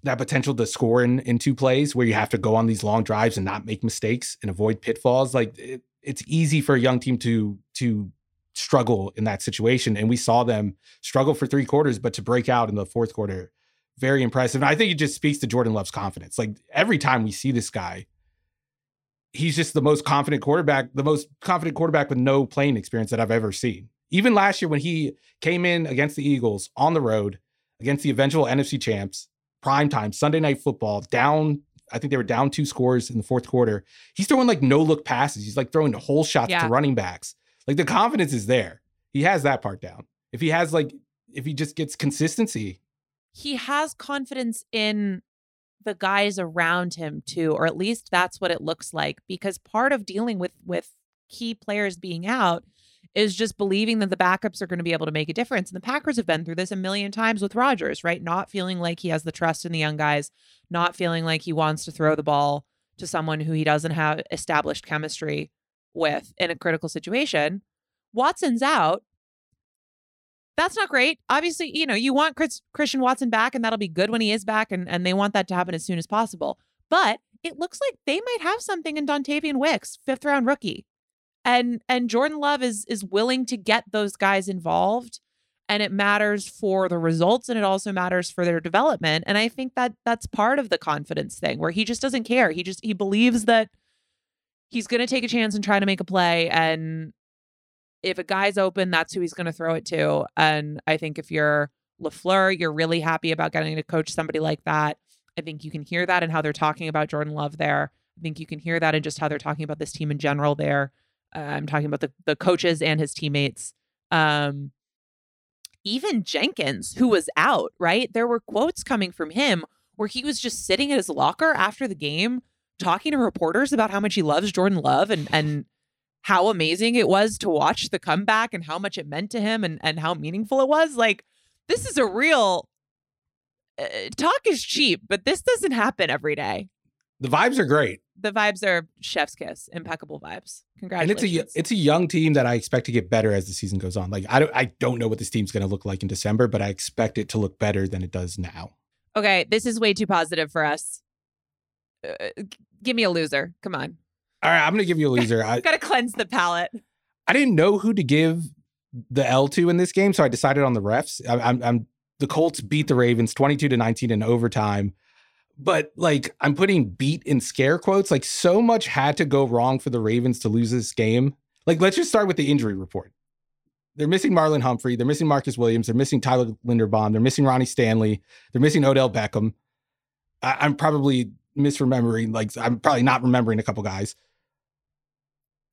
that potential to score in, in two plays where you have to go on these long drives and not make mistakes and avoid pitfalls. Like it, it's easy for a young team to, to, struggle in that situation. And we saw them struggle for three quarters, but to break out in the fourth quarter very impressive. And I think it just speaks to Jordan Love's confidence. Like every time we see this guy, he's just the most confident quarterback, the most confident quarterback with no playing experience that I've ever seen. Even last year when he came in against the Eagles on the road, against the eventual N F C champs, primetime, Sunday Night Football, down, I think they were down two scores in the fourth quarter. He's throwing like no-look passes. He's like throwing the whole shots yeah. to running backs. Like the confidence is there. He has that part down. If he has like, if he just gets consistency. He has confidence in the guys around him too, or at least that's what it looks like, because part of dealing with, with key players being out is just believing that the backups are going to be able to make a difference. And the Packers have been through this a million times with Rodgers, right? Not feeling like he has the trust in the young guys, not feeling like he wants to throw the ball to someone who he doesn't have established chemistry with in a critical situation. Watson's out. That's not great. Obviously, you know, you want Chris, Christian Watson back, and that'll be good when he is back, and, and they want that to happen as soon as possible. But it looks like they might have something in Dontavian Wicks, fifth round rookie. And and Jordan Love is is willing to get those guys involved, and it matters for the results, and it also matters for their development. And I think that that's part of the confidence thing, where he just doesn't care. He just he believes that he's going to take a chance and try to make a play. And if a guy's open, that's who he's going to throw it to. And I think if you're LaFleur, you're really happy about getting to coach somebody like that. I think you can hear that in how they're talking about Jordan Love there. I think you can hear that in just how they're talking about this team in general there. Uh, I'm talking about the, the coaches and his teammates. Um, even Jenkins, who was out, right? There were quotes coming from him where he was just sitting at his locker after the game, talking to reporters about how much he loves Jordan Love and, and how amazing it was to watch the comeback and how much it meant to him and, and how meaningful it was. Like, this is a real... Uh, talk is cheap, but this doesn't happen every day. The vibes are great. The vibes are chef's kiss, impeccable vibes. Congratulations. And it's a it's a young team that I expect to get better as the season goes on. Like I don't I don't know what this team's going to look like in December, but I expect it to look better than it does now. Okay, this is way too positive for us. Uh, give me a loser. Come on. All right, I'm going to give you a loser. I got to cleanse the palate. I didn't know who to give the L to in this game, so I decided on the refs. I, I'm I'm the Colts beat the Ravens twenty-two to nineteen in overtime. But like I'm putting beat in scare quotes, like so much had to go wrong for the Ravens to lose this game. Like, let's just start with the injury report. They're missing Marlon Humphrey. They're missing Marcus Williams. They're missing Tyler Linderbaum. They're missing Ronnie Stanley. They're missing Odell Beckham. I- I'm probably misremembering. Like I'm probably not remembering a couple guys.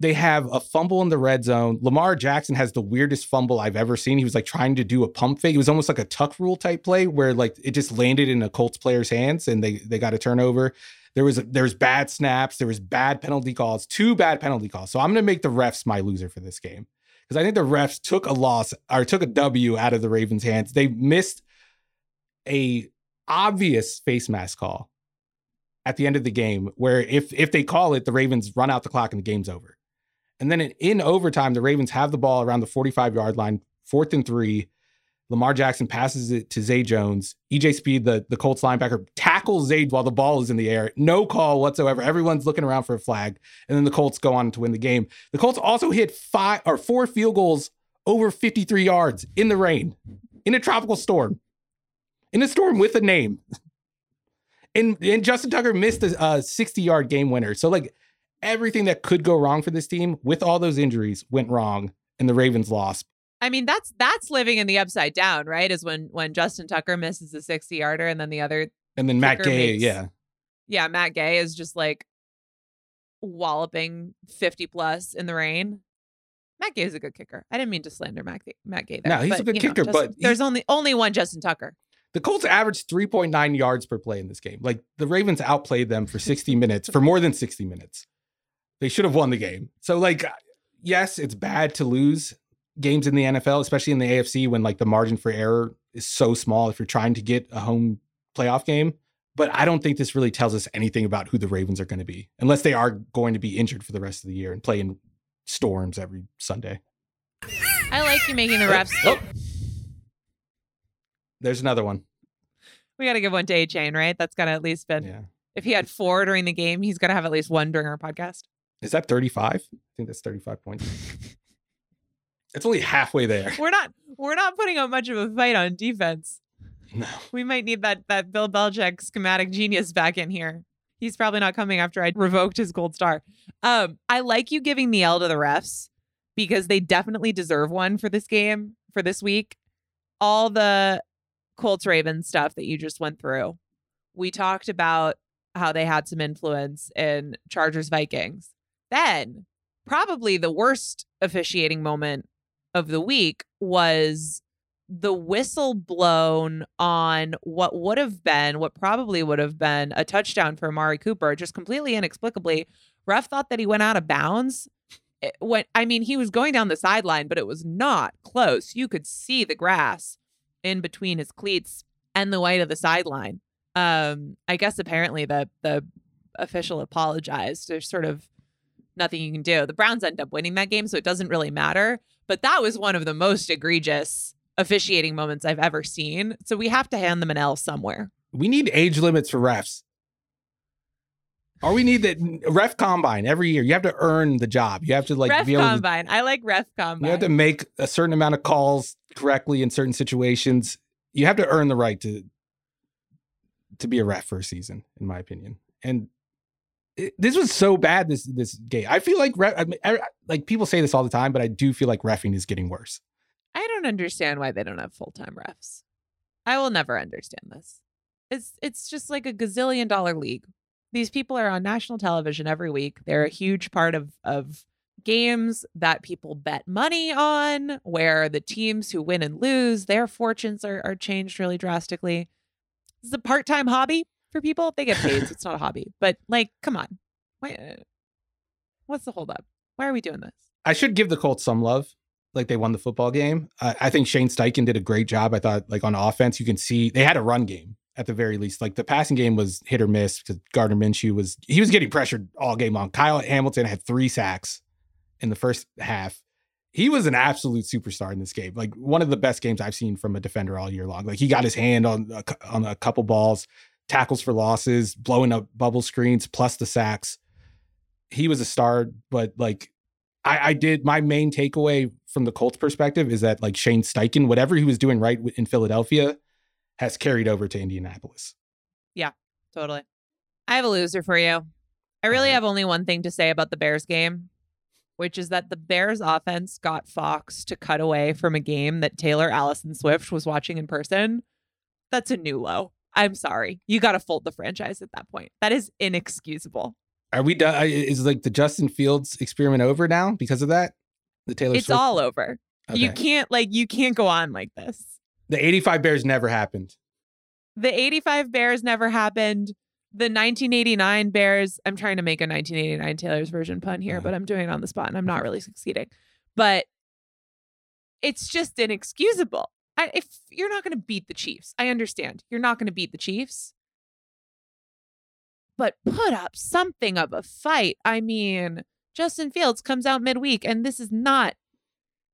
They have a fumble in the red zone. Lamar Jackson has the weirdest fumble I've ever seen. He was like trying to do a pump fake. It was almost like a tuck rule type play where like it just landed in a Colts player's hands and they they got a turnover. There was there was bad snaps. There was bad penalty calls. Two bad penalty calls. So I'm going to make the refs my loser for this game because I think the refs took a loss or took a W out of the Ravens' hands. They missed a obvious face mask call at the end of the game where if if they call it, the Ravens run out the clock and the game's over. And then in, in overtime, the Ravens have the ball around the forty-five-yard line, fourth and three. Lamar Jackson passes it to Zay Jones. E J Speed, the, the Colts linebacker, tackles Zay while the ball is in the air. No call whatsoever. Everyone's looking around for a flag. And then the Colts go on to win the game. The Colts also hit five or four field goals over fifty-three yards in the rain, in a tropical storm, in a storm with a name. And, and Justin Tucker missed a sixty-yard game winner. So, like, everything that could go wrong for this team with all those injuries went wrong and the Ravens lost. I mean, that's that's living in the upside down, right? Is when when Justin Tucker misses a sixty yarder and then the other. And then Matt Gay. Makes, yeah. Yeah. Matt Gay is just like walloping fifty plus in the rain. Matt Gay is a good kicker. I didn't mean to slander Matt Gay, Matt Gay there. No, he's but, a good kicker, know, Justin, but he, there's only only one Justin Tucker. The Colts averaged three point nine yards per play in this game. Like the Ravens outplayed them for sixty minutes, for more than sixty minutes. They should have won the game. So, like, yes, it's bad to lose games in the N F L, especially in the A F C when, like, the margin for error is so small if you're trying to get a home playoff game. But I don't think this really tells us anything about who the Ravens are going to be, unless they are going to be injured for the rest of the year and play in storms every Sunday. I like you making the refs. Oh. There's another one. We got to give one to A-Chain, right? That's got to at least been... Yeah. If he had four during the game, he's going to have at least one during our podcast. Is that thirty-five? I think that's thirty-five points. It's only halfway there. We're not we're not putting up much of a fight on defense. No. We might need that that Bill Belichick schematic genius back in here. He's probably not coming after I revoked his gold star. Um, I like you giving the L to the refs because they definitely deserve one for this game, for this week. All the Colts-Ravens stuff that you just went through. We talked about how they had some influence in Chargers-Vikings. Then probably the worst officiating moment of the week was the whistle blown on what would have been, what probably would have been a touchdown for Amari Cooper, just completely inexplicably. Ref thought that he went out of bounds. It went, I mean, he was going down the sideline, but it was not close. You could see the grass in between his cleats and the white of the sideline. Um, I guess apparently the the official apologized. There's sort of nothing you can do. The Browns end up winning that game, so it doesn't really matter. But that was one of the most egregious officiating moments I've ever seen. So we have to hand them an L somewhere. We need age limits for refs. Or we need the ref combine every year. You have to earn the job. You have to like ref be able combine. To, I like ref combine. You have to make a certain amount of calls correctly in certain situations. You have to earn the right to to be a ref for a season, in my opinion. And it, this was so bad. This this game. I feel like ref, I mean, I, like people say this all the time, but I do feel like reffing is getting worse. I don't understand why they don't have full-time refs. I will never understand this. It's it's just like a gazillion dollar league. These people are on national television every week. They're a huge part of, of games that people bet money on, where the teams who win and lose, their fortunes are, are changed really drastically. This is a part-time hobby for people. They get paid, so it's not a hobby. But like, come on. Why, what's the holdup? Why are we doing this? I should give the Colts some love. Like they won the football game. Uh, I think Shane Steichen did a great job. I thought like on offense, you can see they had a run game at the very least. Like the passing game was hit or miss because Gardner Minshew was, he was getting pressured all game long. Kyle Hamilton had three sacks in the first half. He was an absolute superstar in this game. Like one of the best games I've seen from a defender all year long. Like he got his hand on a, on a couple balls, tackles for losses, blowing up bubble screens, plus the sacks. He was a star, but like, I, I did, my main takeaway from the Colts perspective is that like Shane Steichen, whatever he was doing right in Philadelphia has carried over to Indianapolis. Yeah, totally. I have a loser for you. I really have only one thing to say about the Bears game, which is that the Bears offense got Fox to cut away from a game that Taylor Allison Swift was watching in person. That's a new low. I'm sorry. You got to fold the franchise at that point. That is inexcusable. Are we done? Is like the Justin Fields experiment over now because of that? The Taylor It's Swift? All over. Okay. You can't like you can't go on like this. The eighty-five Bears never happened. The eighty-five Bears never happened. The nineteen eighty-nine Bears. I'm trying to make a nineteen eighty-nine Taylor's version pun here, yeah. But I'm doing it on the spot and I'm not really succeeding. But it's just inexcusable. I, if you're not going to beat the Chiefs, I understand. You're not going to beat the Chiefs. But put up something of a fight. I mean, Justin Fields comes out midweek, and this is not...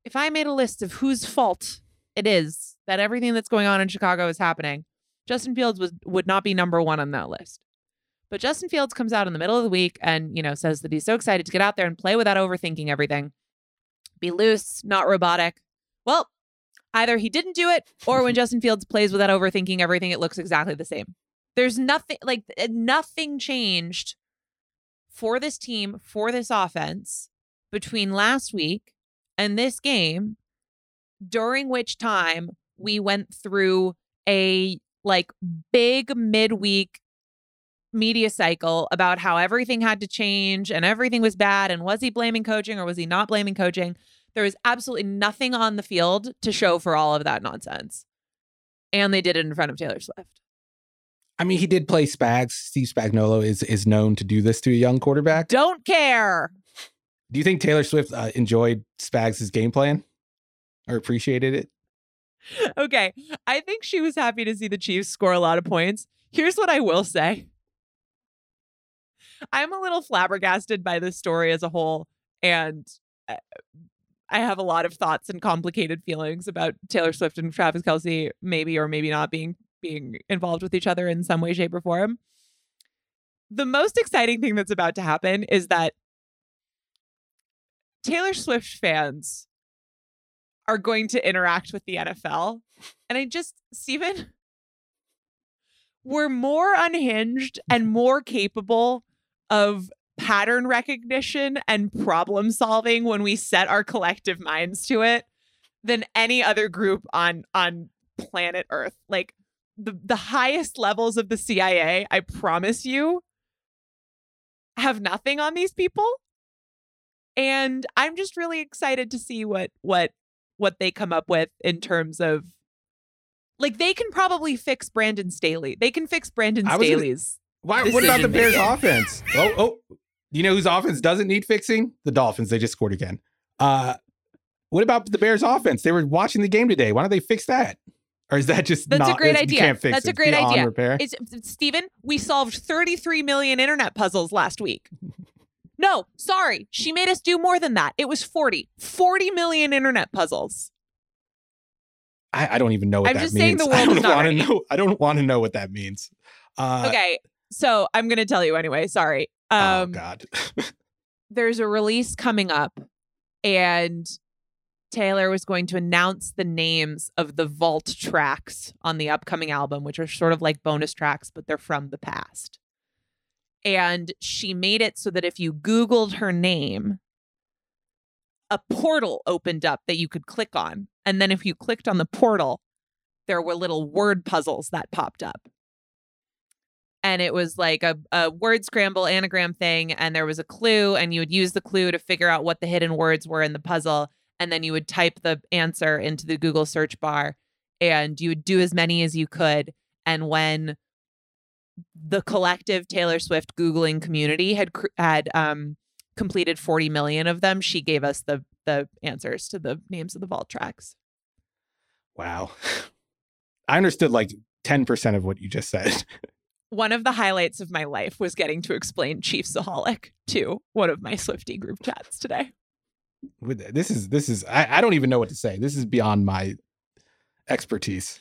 If I made a list of whose fault it is that everything that's going on in Chicago is happening, Justin Fields was, would not be number one on that list. But Justin Fields comes out in the middle of the week and, you know, says that he's so excited to get out there and play without overthinking everything. Be loose, not robotic. Well, either he didn't do it, or when Justin Fields plays without overthinking everything, it looks exactly the same. There's nothing like nothing changed for this team, for this offense between last week and this game, during which time we went through a like big midweek media cycle about how everything had to change and everything was bad. And was he blaming coaching or was he not blaming coaching? There was absolutely nothing on the field to show for all of that nonsense. And they did it in front of Taylor Swift. I mean, he did play Spags. Steve Spagnuolo is is known to do this to a young quarterback. Don't care. Do you think Taylor Swift uh, enjoyed Spags' game plan or appreciated it? Okay. I think she was happy to see the Chiefs score a lot of points. Here's what I will say. I'm a little flabbergasted by this story as a whole, and I have a lot of thoughts and complicated feelings about Taylor Swift and Travis Kelce maybe or maybe not being being involved with each other in some way, shape, or form. The most exciting thing that's about to happen is that Taylor Swift fans are going to interact with the N F L. And I just, Steven, were more unhinged and more capable of pattern recognition and problem solving when we set our collective minds to it than any other group on on planet Earth. Like the, the highest levels of the C I A, I promise you, have nothing on these people. And I'm just really excited to see what what what they come up with in terms of, like, they can probably fix Brandon Staley. They can fix Brandon Staley's. Why, what about the Bears offense? Oh, oh. You know whose offense doesn't need fixing? The Dolphins. They just scored again. Uh, what about the Bears offense? They were watching the game today. Why don't they fix that? Or is that just That's not, a great idea. You can't fix That's it. a great Beyond idea. Repair. It's, Steven, we solved thirty-three million internet puzzles last week. No, sorry. She made us do more than that. It was forty. forty million internet puzzles. I, I don't even know what I'm that means. I'm just saying the world is not ready. Know, I don't want to know what that means. Uh, okay. So I'm going to tell you anyway. Sorry. Um, oh, God. There's a release coming up, and Taylor was going to announce the names of the vault tracks on the upcoming album, which are sort of like bonus tracks, but they're from the past. And she made it so that if you Googled her name, a portal opened up that you could click on. And then if you clicked on the portal, there were little word puzzles that popped up. And it was like a, a word scramble anagram thing. And there was a clue, and you would use the clue to figure out what the hidden words were in the puzzle. And then you would type the answer into the Google search bar, and you would do as many as you could. And when the collective Taylor Swift Googling community had had um, completed forty million of them, she gave us the the answers to the names of the vault tracks. Wow. I understood like ten percent of what you just said. One of the highlights of my life was getting to explain Chiefsaholic to one of my Swiftie group chats today. This is this is I, I don't even know what to say. This is beyond my expertise.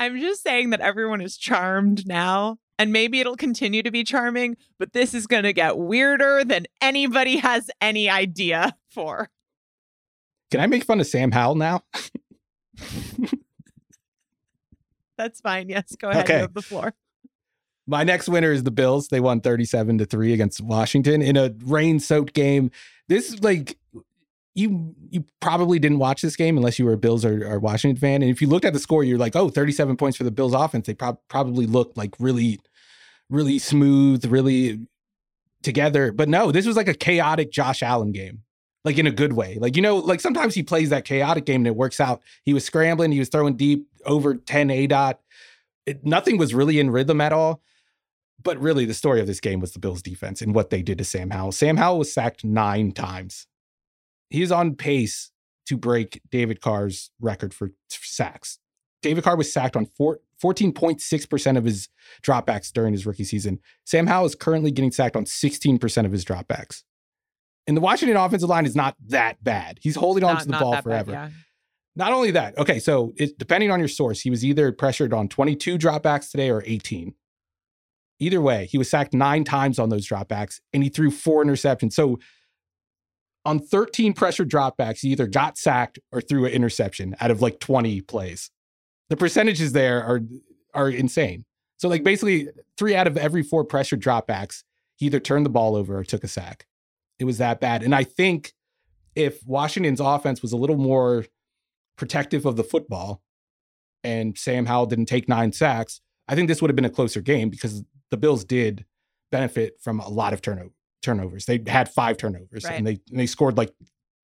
I'm just saying that everyone is charmed now, and maybe it'll continue to be charming, but this is going to get weirder than anybody has any idea for. Can I make fun of Sam Howell now? That's fine. Yes, go ahead. Okay. You have the floor. My next winner is the Bills. They won thirty-seven to three against Washington in a rain-soaked game. This is like... You you probably didn't watch this game unless you were a Bills or, or Washington fan. And if you looked at the score, you're like, oh, thirty-seven points for the Bills offense. They pro- probably looked like really, really smooth, really together. But no, this was like a chaotic Josh Allen game, like in a good way. Like, you know, like sometimes he plays that chaotic game and it works out. He was scrambling. He was throwing deep over ten A D O T. It, nothing was really in rhythm at all. But really, the story of this game was the Bills defense and what they did to Sam Howell. Sam Howell was sacked nine times. He is on pace to break David Carr's record for sacks. David Carr was sacked on four, fourteen point six percent of his dropbacks during his rookie season. Sam Howell is currently getting sacked on sixteen percent of his dropbacks. And the Washington offensive line is not that bad. He's holding on not, to the ball forever. Bad, yeah. Not only that. Okay, so it, depending on your source, he was either pressured on twenty-two dropbacks today or eighteen. Either way, he was sacked nine times on those dropbacks, and he threw four interceptions. So on thirteen pressure dropbacks, he either got sacked or threw an interception out of like twenty plays. The percentages there are are insane. So like basically three out of every four pressure dropbacks, he either turned the ball over or took a sack. It was that bad. And I think if Washington's offense was a little more protective of the football and Sam Howell didn't take nine sacks, I think this would have been a closer game because the Bills did benefit from a lot of turnovers. turnovers. They had five turnovers, right. and they and they scored like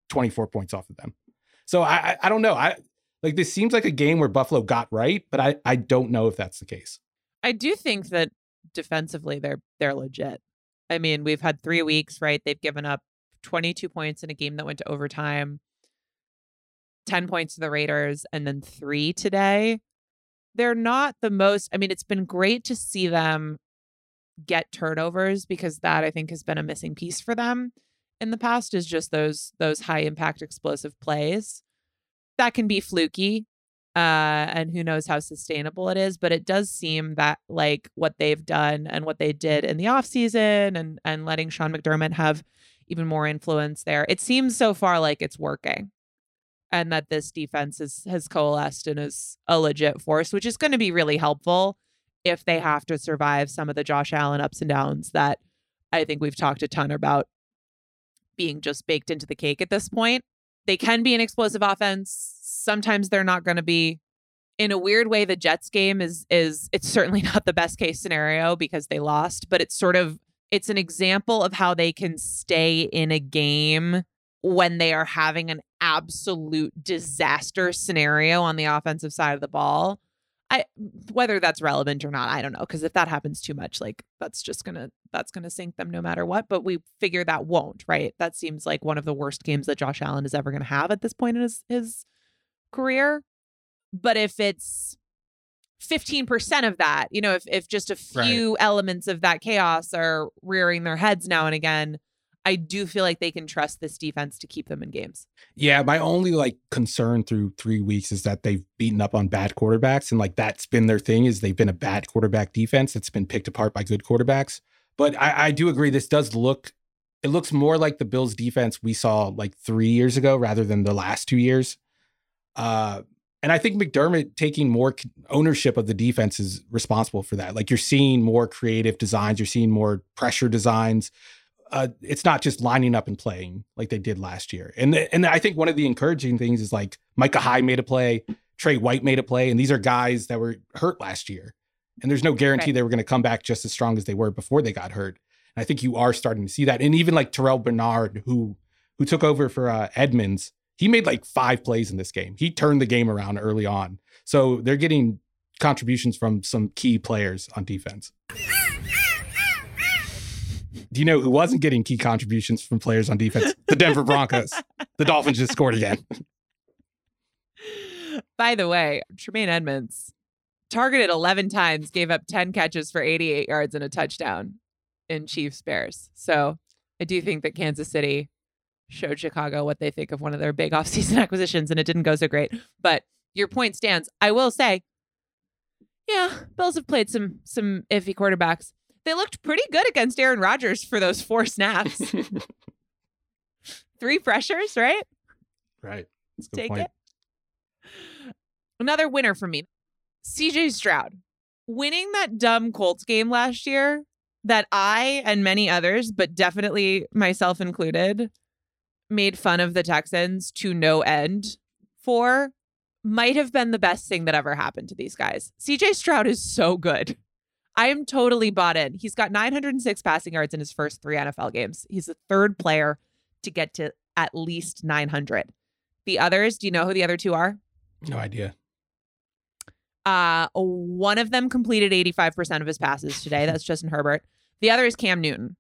twenty-four points off of them. So I, I I don't know. I like this seems like a game where Buffalo got right, but I I don't know if that's the case. I do think that defensively they're they're legit. I mean, we've had three weeks, right? They've given up twenty-two points in a game that went to overtime, ten points to the Raiders, and then three today. They're not the most, I mean, it's been great to see them get turnovers because that I think has been a missing piece for them in the past is just those those high impact explosive plays that can be fluky uh and who knows how sustainable it is, but it does seem that like what they've done and what they did in the offseason and and letting Sean McDermott have even more influence there, it seems so far like it's working and that this defense is, has coalesced and is a legit force, which is going to be really helpful if they have to survive some of the Josh Allen ups and downs that I think we've talked a ton about being just baked into the cake at this point. They can be an explosive offense. Sometimes they're not going to be. In a weird way, the Jets game is, is it's certainly not the best case scenario because they lost, but it's sort of, it's an example of how they can stay in a game when they are having an absolute disaster scenario on the offensive side of the ball. I, whether that's relevant or not, I don't know. Because if that happens too much, like that's just going to, that's going to sink them no matter what. But we figure that won't, right? That seems like one of the worst games that Josh Allen is ever going to have at this point in his, his career. But if it's fifteen percent of that, you know, if, if just a few right. elements of that chaos are rearing their heads now and again, I do feel like they can trust this defense to keep them in games. Yeah, my only like concern through three weeks is that they've beaten up on bad quarterbacks, and like that's been their thing, is they've been a bad quarterback defense that's been picked apart by good quarterbacks. But I, I do agree, this does look, it looks more like the Bills defense we saw like three years ago rather than the last two years. Uh, and I think McDermott taking more ownership of the defense is responsible for that. Like you're seeing more creative designs, you're seeing more pressure designs. Uh, it's not just lining up and playing like they did last year. And th- and I think one of the encouraging things is like Micah Hyde made a play, Trey White made a play, and these are guys that were hurt last year. And there's no guarantee right. they were going to come back just as strong as they were before they got hurt. And I think you are starting to see that. And even like Terrell Bernard, who who took over for uh, Edmonds, he made like five plays in this game. He turned the game around early on. So they're getting contributions from some key players on defense. Do you know who wasn't getting key contributions from players on defense? The Denver Broncos. The Dolphins just scored again. By the way, Tremaine Edmonds targeted eleven times, gave up ten catches for eighty-eight yards and a touchdown in Chiefs Bears. So I do think that Kansas City showed Chicago what they think of one of their big offseason acquisitions, and it didn't go so great. But your point stands. I will say, yeah, Bills have played some some iffy quarterbacks. They looked pretty good against Aaron Rodgers for those four snaps. Three pressures, right? Right. That's a good point. Take it. Another winner for me, C J Stroud. Winning that dumb Colts game last year that I and many others, but definitely myself included, made fun of the Texans to no end for, might have been the best thing that ever happened to these guys. C J Stroud is so good. I am totally bought in. He's got nine hundred six passing yards in his first three N F L games. He's the third player to get to at least nine hundred. The others, do you know who the other two are? No idea. Uh, one of them completed eighty-five percent of his passes today. That's Justin Herbert. The other is Cam Newton.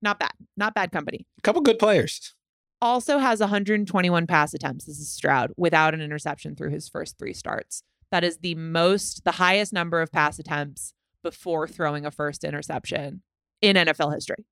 Not bad. Not bad company. A couple good players. Also has one hundred twenty-one pass attempts. This is Stroud without an interception through his first three starts. That is the most, the highest number of pass attempts before throwing a first interception in N F L history.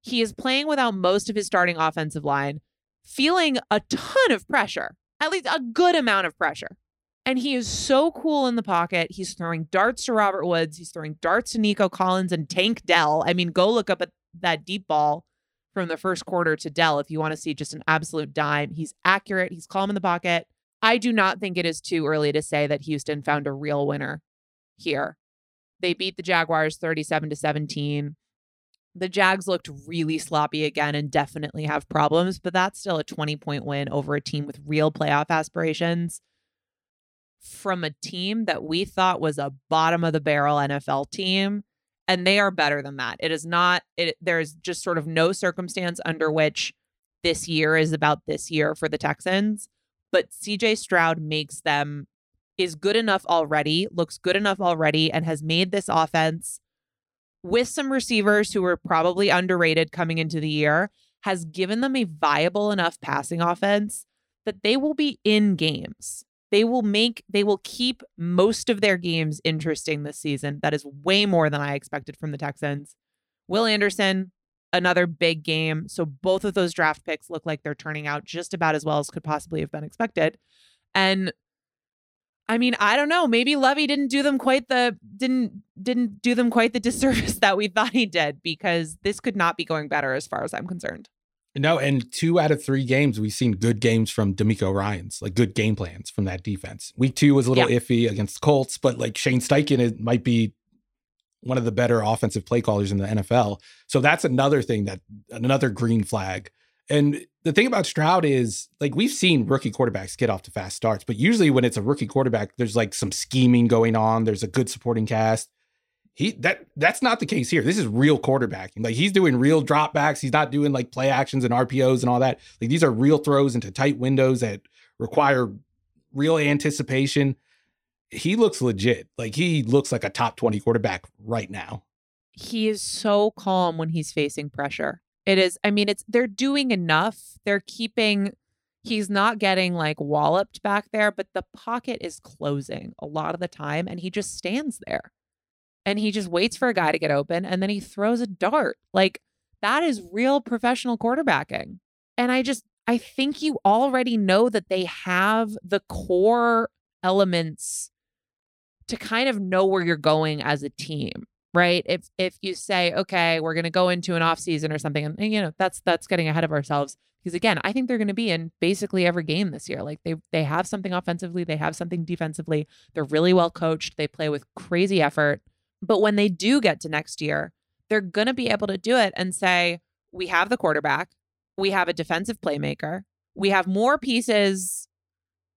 He is playing without most of his starting offensive line, feeling a ton of pressure, at least a good amount of pressure. And he is so cool in the pocket. He's throwing darts to Robert Woods. He's throwing darts to Nico Collins and Tank Dell. I mean, go look up at that deep ball from the first quarter to Dell if you want to see just an absolute dime. He's accurate. He's calm in the pocket. I do not think it is too early to say that Houston found a real winner here. They beat the Jaguars thirty-seven to seventeen. The Jags looked really sloppy again and definitely have problems, but that's still a twenty-point win over a team with real playoff aspirations from a team that we thought was a bottom-of-the-barrel N F L team, and they are better than that. It is not, it, there's just sort of no circumstance under which this year is about this year for the Texans, but C J Stroud makes them, is good enough already, looks good enough already, and has made this offense with some receivers who were probably underrated coming into the year, has given them a viable enough passing offense that they will be in games. They will make, they will keep most of their games interesting this season. That is way more than I expected from the Texans. Will Anderson, another big game. So both of those draft picks look like they're turning out just about as well as could possibly have been expected. And I mean, I don't know. Maybe Lovey didn't do them quite the didn't didn't do them quite the disservice that we thought he did, because this could not be going better as far as I'm concerned. No, and two out of three games, we've seen good games from D'Amico Ryans, like good game plans from that defense. Week two was a little yeah. iffy against the Colts, but like Shane Steichen it might be one of the better offensive play callers in the N F L. So that's another thing, that another green flag. And the thing about Stroud is, like, we've seen rookie quarterbacks get off to fast starts, but usually when it's a rookie quarterback, there's like some scheming going on. There's a good supporting cast. He that that's not the case here. This is real quarterbacking. Like, he's doing real dropbacks. He's not doing like play actions and R P Os and all that. Like, these are real throws into tight windows that require real anticipation. He looks legit. Like, he looks like a top twenty quarterback right now. He is so calm when he's facing pressure. It is. I mean, it's they're doing enough. They're keeping. He's not getting like walloped back there, but the pocket is closing a lot of the time, and he just stands there. And he just waits for a guy to get open, and then he throws a dart. Like, that is real professional quarterbacking. And I just, I think you already know that they have the core elements to kind of know where you're going as a team, right? If if you say, okay, we're going to go into an offseason or something, and, you know, that's that's getting ahead of ourselves. Because again, I think they're going to be in basically every game this year. Like, they they have something offensively, they have something defensively. They're really well coached. They play with crazy effort. But when they do get to next year, they're going to be able to do it and say, we have the quarterback, we have a defensive playmaker, we have more pieces,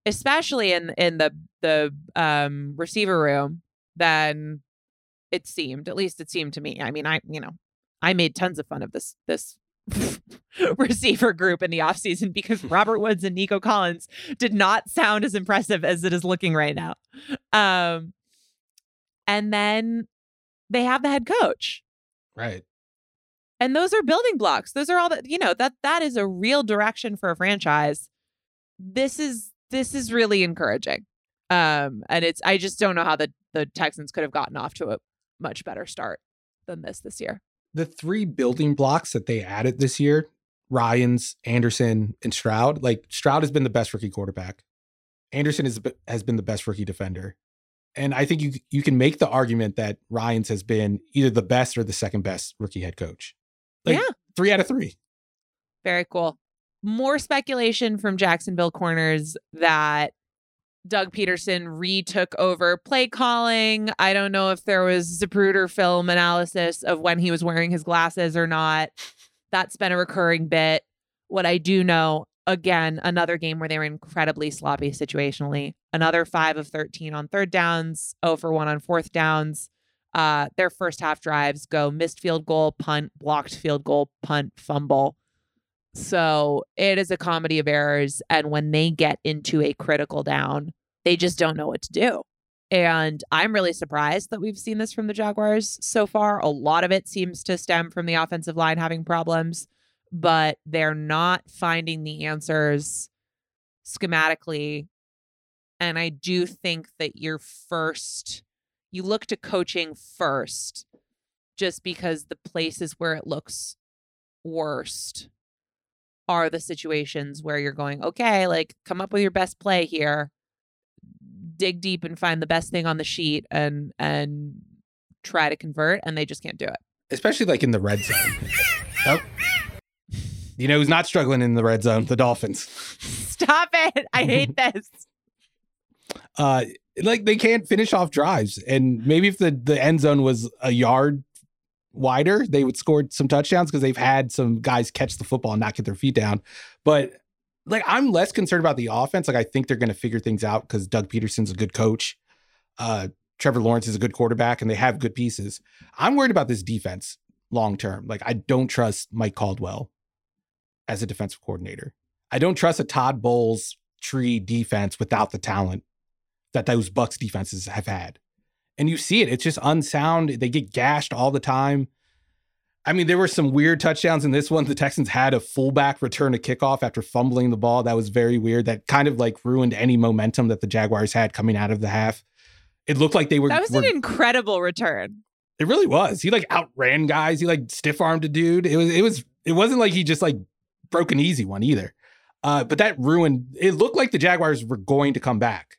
especially in in the the um, receiver room than it seemed. At least it seemed to me. I mean, I you know, I made tons of fun of this this receiver group in the offseason because Robert Woods and Nico Collins did not sound as impressive as it is looking right now. Um, and then they have the head coach. Right. And those are building blocks. Those are all that, you know, that that is a real direction for a franchise. This is this is really encouraging. Um, and it's I just don't know how the, the Texans could have gotten off to a much better start than this this year. The three building blocks that they added this year, Ryans, Anderson, and Stroud, like Stroud has been the best rookie quarterback. Anderson is, has been the best rookie defender. And I think you you can make the argument that Ryans has been either the best or the second best rookie head coach. Like, yeah. Three out of three. Very cool. More speculation from Jacksonville Corners that Doug Peterson retook over play calling. I don't know if there was Zapruder film analysis of when he was wearing his glasses or not. That's been a recurring bit. What I do know, again, another game where they were incredibly sloppy situationally. Another five of thirteen on third downs, zero for one on fourth downs. Uh, their first half drives go missed field goal, punt, blocked field goal, punt, fumble. So it is a comedy of errors. And when they get into a critical down, they just don't know what to do. And I'm really surprised that we've seen this from the Jaguars so far. A lot of it seems to stem from the offensive line having problems, but they're not finding the answers schematically. And I do think that you're first, you look to coaching first, just because the places where it looks worst are the situations where you're going, okay, like, come up with your best play here, dig deep and find the best thing on the sheet and, and try to convert. And they just can't do it. Especially like in the red zone. Nope. You know who's not struggling in the red zone? The Dolphins. Stop it. I hate this. uh, like they can't finish off drives. And maybe if the, the end zone was a yard wider, they would score some touchdowns because they've had some guys catch the football and not get their feet down. But like, I'm less concerned about the offense. Like, I think they're going to figure things out because Doug Peterson's a good coach. Uh, Trevor Lawrence is a good quarterback and they have good pieces. I'm worried about this defense long term. Like, I don't trust Mike Caldwell as a defensive coordinator. I don't trust a Todd Bowles tree defense without the talent that those Bucs defenses have had. And you see it, it's just unsound. They get gashed all the time. I mean, there were some weird touchdowns in this one. The Texans had a fullback return a kickoff after fumbling the ball. That was very weird. That kind of like ruined any momentum that the Jaguars had coming out of the half. It looked like they were- That was were, an incredible return. It really was. He like outran guys. He like stiff-armed a dude. It was, it was, it wasn't like he just like broke an easy one either. Uh, but that ruined, it looked like the Jaguars were going to come back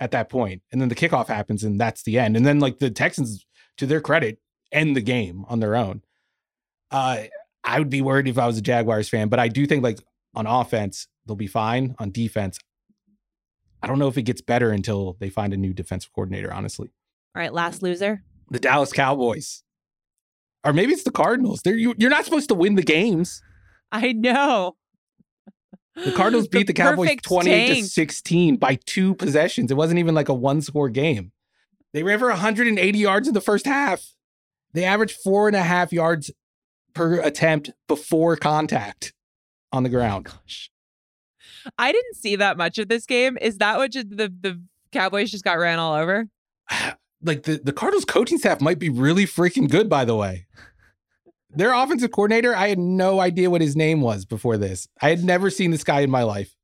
at that point. And then the kickoff happens and that's the end. And then like the Texans, to their credit, end the game on their own. Uh, I would be worried if I was a Jaguars fan, but I do think like on offense, they'll be fine. On defense, I don't know if it gets better until they find a new defensive coordinator, honestly. All right, last loser. The Dallas Cowboys. Or maybe it's the Cardinals. They're, you, you're not supposed to win the games. I know. The Cardinals beat the, the Cowboys twenty-eight to sixteen by two possessions. It wasn't even like a one-score game. They ran for one hundred eighty yards in the first half. They averaged four and a half yards per attempt before contact on the ground. Oh, gosh. I didn't see that much of this game. Is that what just, the, the Cowboys just got ran all over? Like the, the Cardinals coaching staff might be really freaking good, by the way. Their offensive coordinator, I had no idea what his name was before this. I had never seen this guy in my life.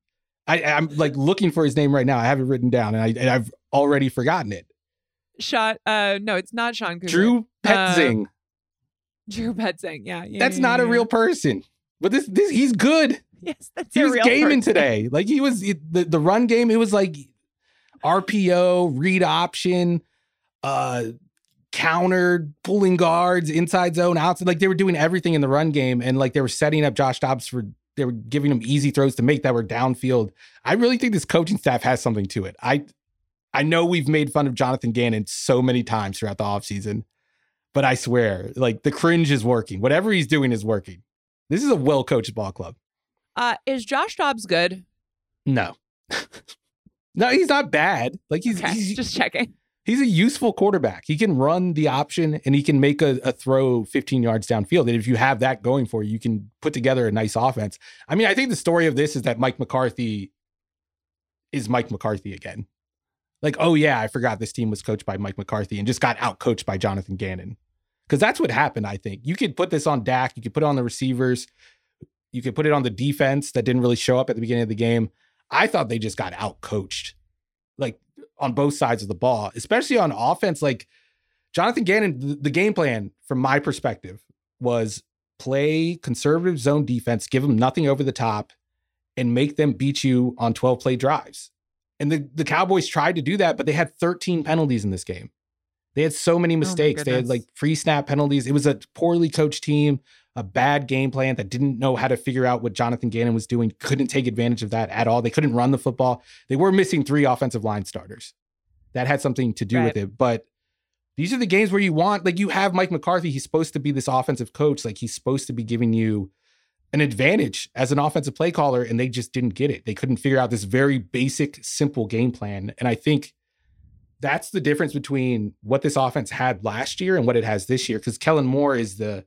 I, I'm like looking for his name right now. I have it written down and, I, and I've already forgotten it. Sean, uh, no, it's not Sean Cooper. Drew Petzing. Um, Drew Petzing, yeah. yeah that's yeah, not yeah. a real person. But this, this he's good. Yes, that's he a was real gaming person. Today. Like he was, it, the, the run game, it was like R P O, read option, uh, counter, pulling guards, inside zone, outside. Like they were doing everything in the run game. And like they were setting up Josh Dobbs for, they were giving him easy throws to make that were downfield. I really think this coaching staff has something to it. I, I know we've made fun of Jonathan Gannon so many times throughout the offseason, but I swear, like the cringe is working. Whatever he's doing is working. This is a well-coached ball club. Uh, is Josh Dobbs good? No. No, he's not bad. Like he's, okay, he's just checking. He's a useful quarterback. He can run the option and he can make a, a throw fifteen yards downfield. And if you have that going for you, you can put together a nice offense. I mean, I think the story of this is that Mike McCarthy is Mike McCarthy again. Like, oh yeah, I forgot this team was coached by Mike McCarthy and just got out-coached by Jonathan Gannon. Because that's what happened, I think. You could put this on Dak. You could put it on the receivers. You could put it on the defense that didn't really show up at the beginning of the game. I thought they just got out-coached, like, on both sides of the ball, especially on offense. Like, Jonathan Gannon, the, the game plan, from my perspective, was play conservative zone defense, give them nothing over the top, and make them beat you on twelve-play drives. And the, the Cowboys tried to do that, but they had thirteen penalties in this game. They had so many mistakes. Oh they had like free snap penalties. It was a poorly coached team, a bad game plan that didn't know how to figure out what Jonathan Gannon was doing. Couldn't take advantage of that at all. They couldn't run the football. They were missing three offensive line starters. That had something to do right. with it. But these are the games where you want, like you have Mike McCarthy. He's supposed to be this offensive coach. Like he's supposed to be giving you an advantage as an offensive play caller, and they just didn't get it. They couldn't figure out this very basic, simple game plan. And I think that's the difference between what this offense had last year and what it has this year, because Kellen Moore is the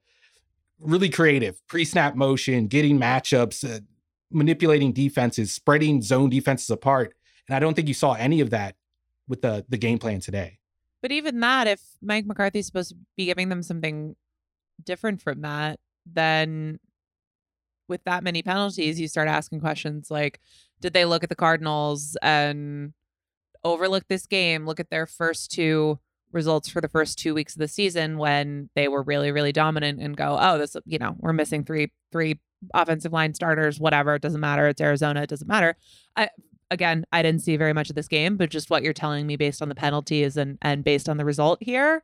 really creative, pre-snap motion, getting matchups, uh, manipulating defenses, spreading zone defenses apart. And I don't think you saw any of that with the, the game plan today. But even that, if Mike McCarthy is supposed to be giving them something different from that, then with that many penalties, you start asking questions like, did they look at the Cardinals and overlook this game? Look at their first two results for the first two weeks of the season when they were really, really dominant, and go, oh, this, you know, we're missing three, three offensive line starters, whatever. It doesn't matter. It's Arizona. It doesn't matter. I, again, I didn't see very much of this game, but just what you're telling me based on the penalties and, and based on the result here,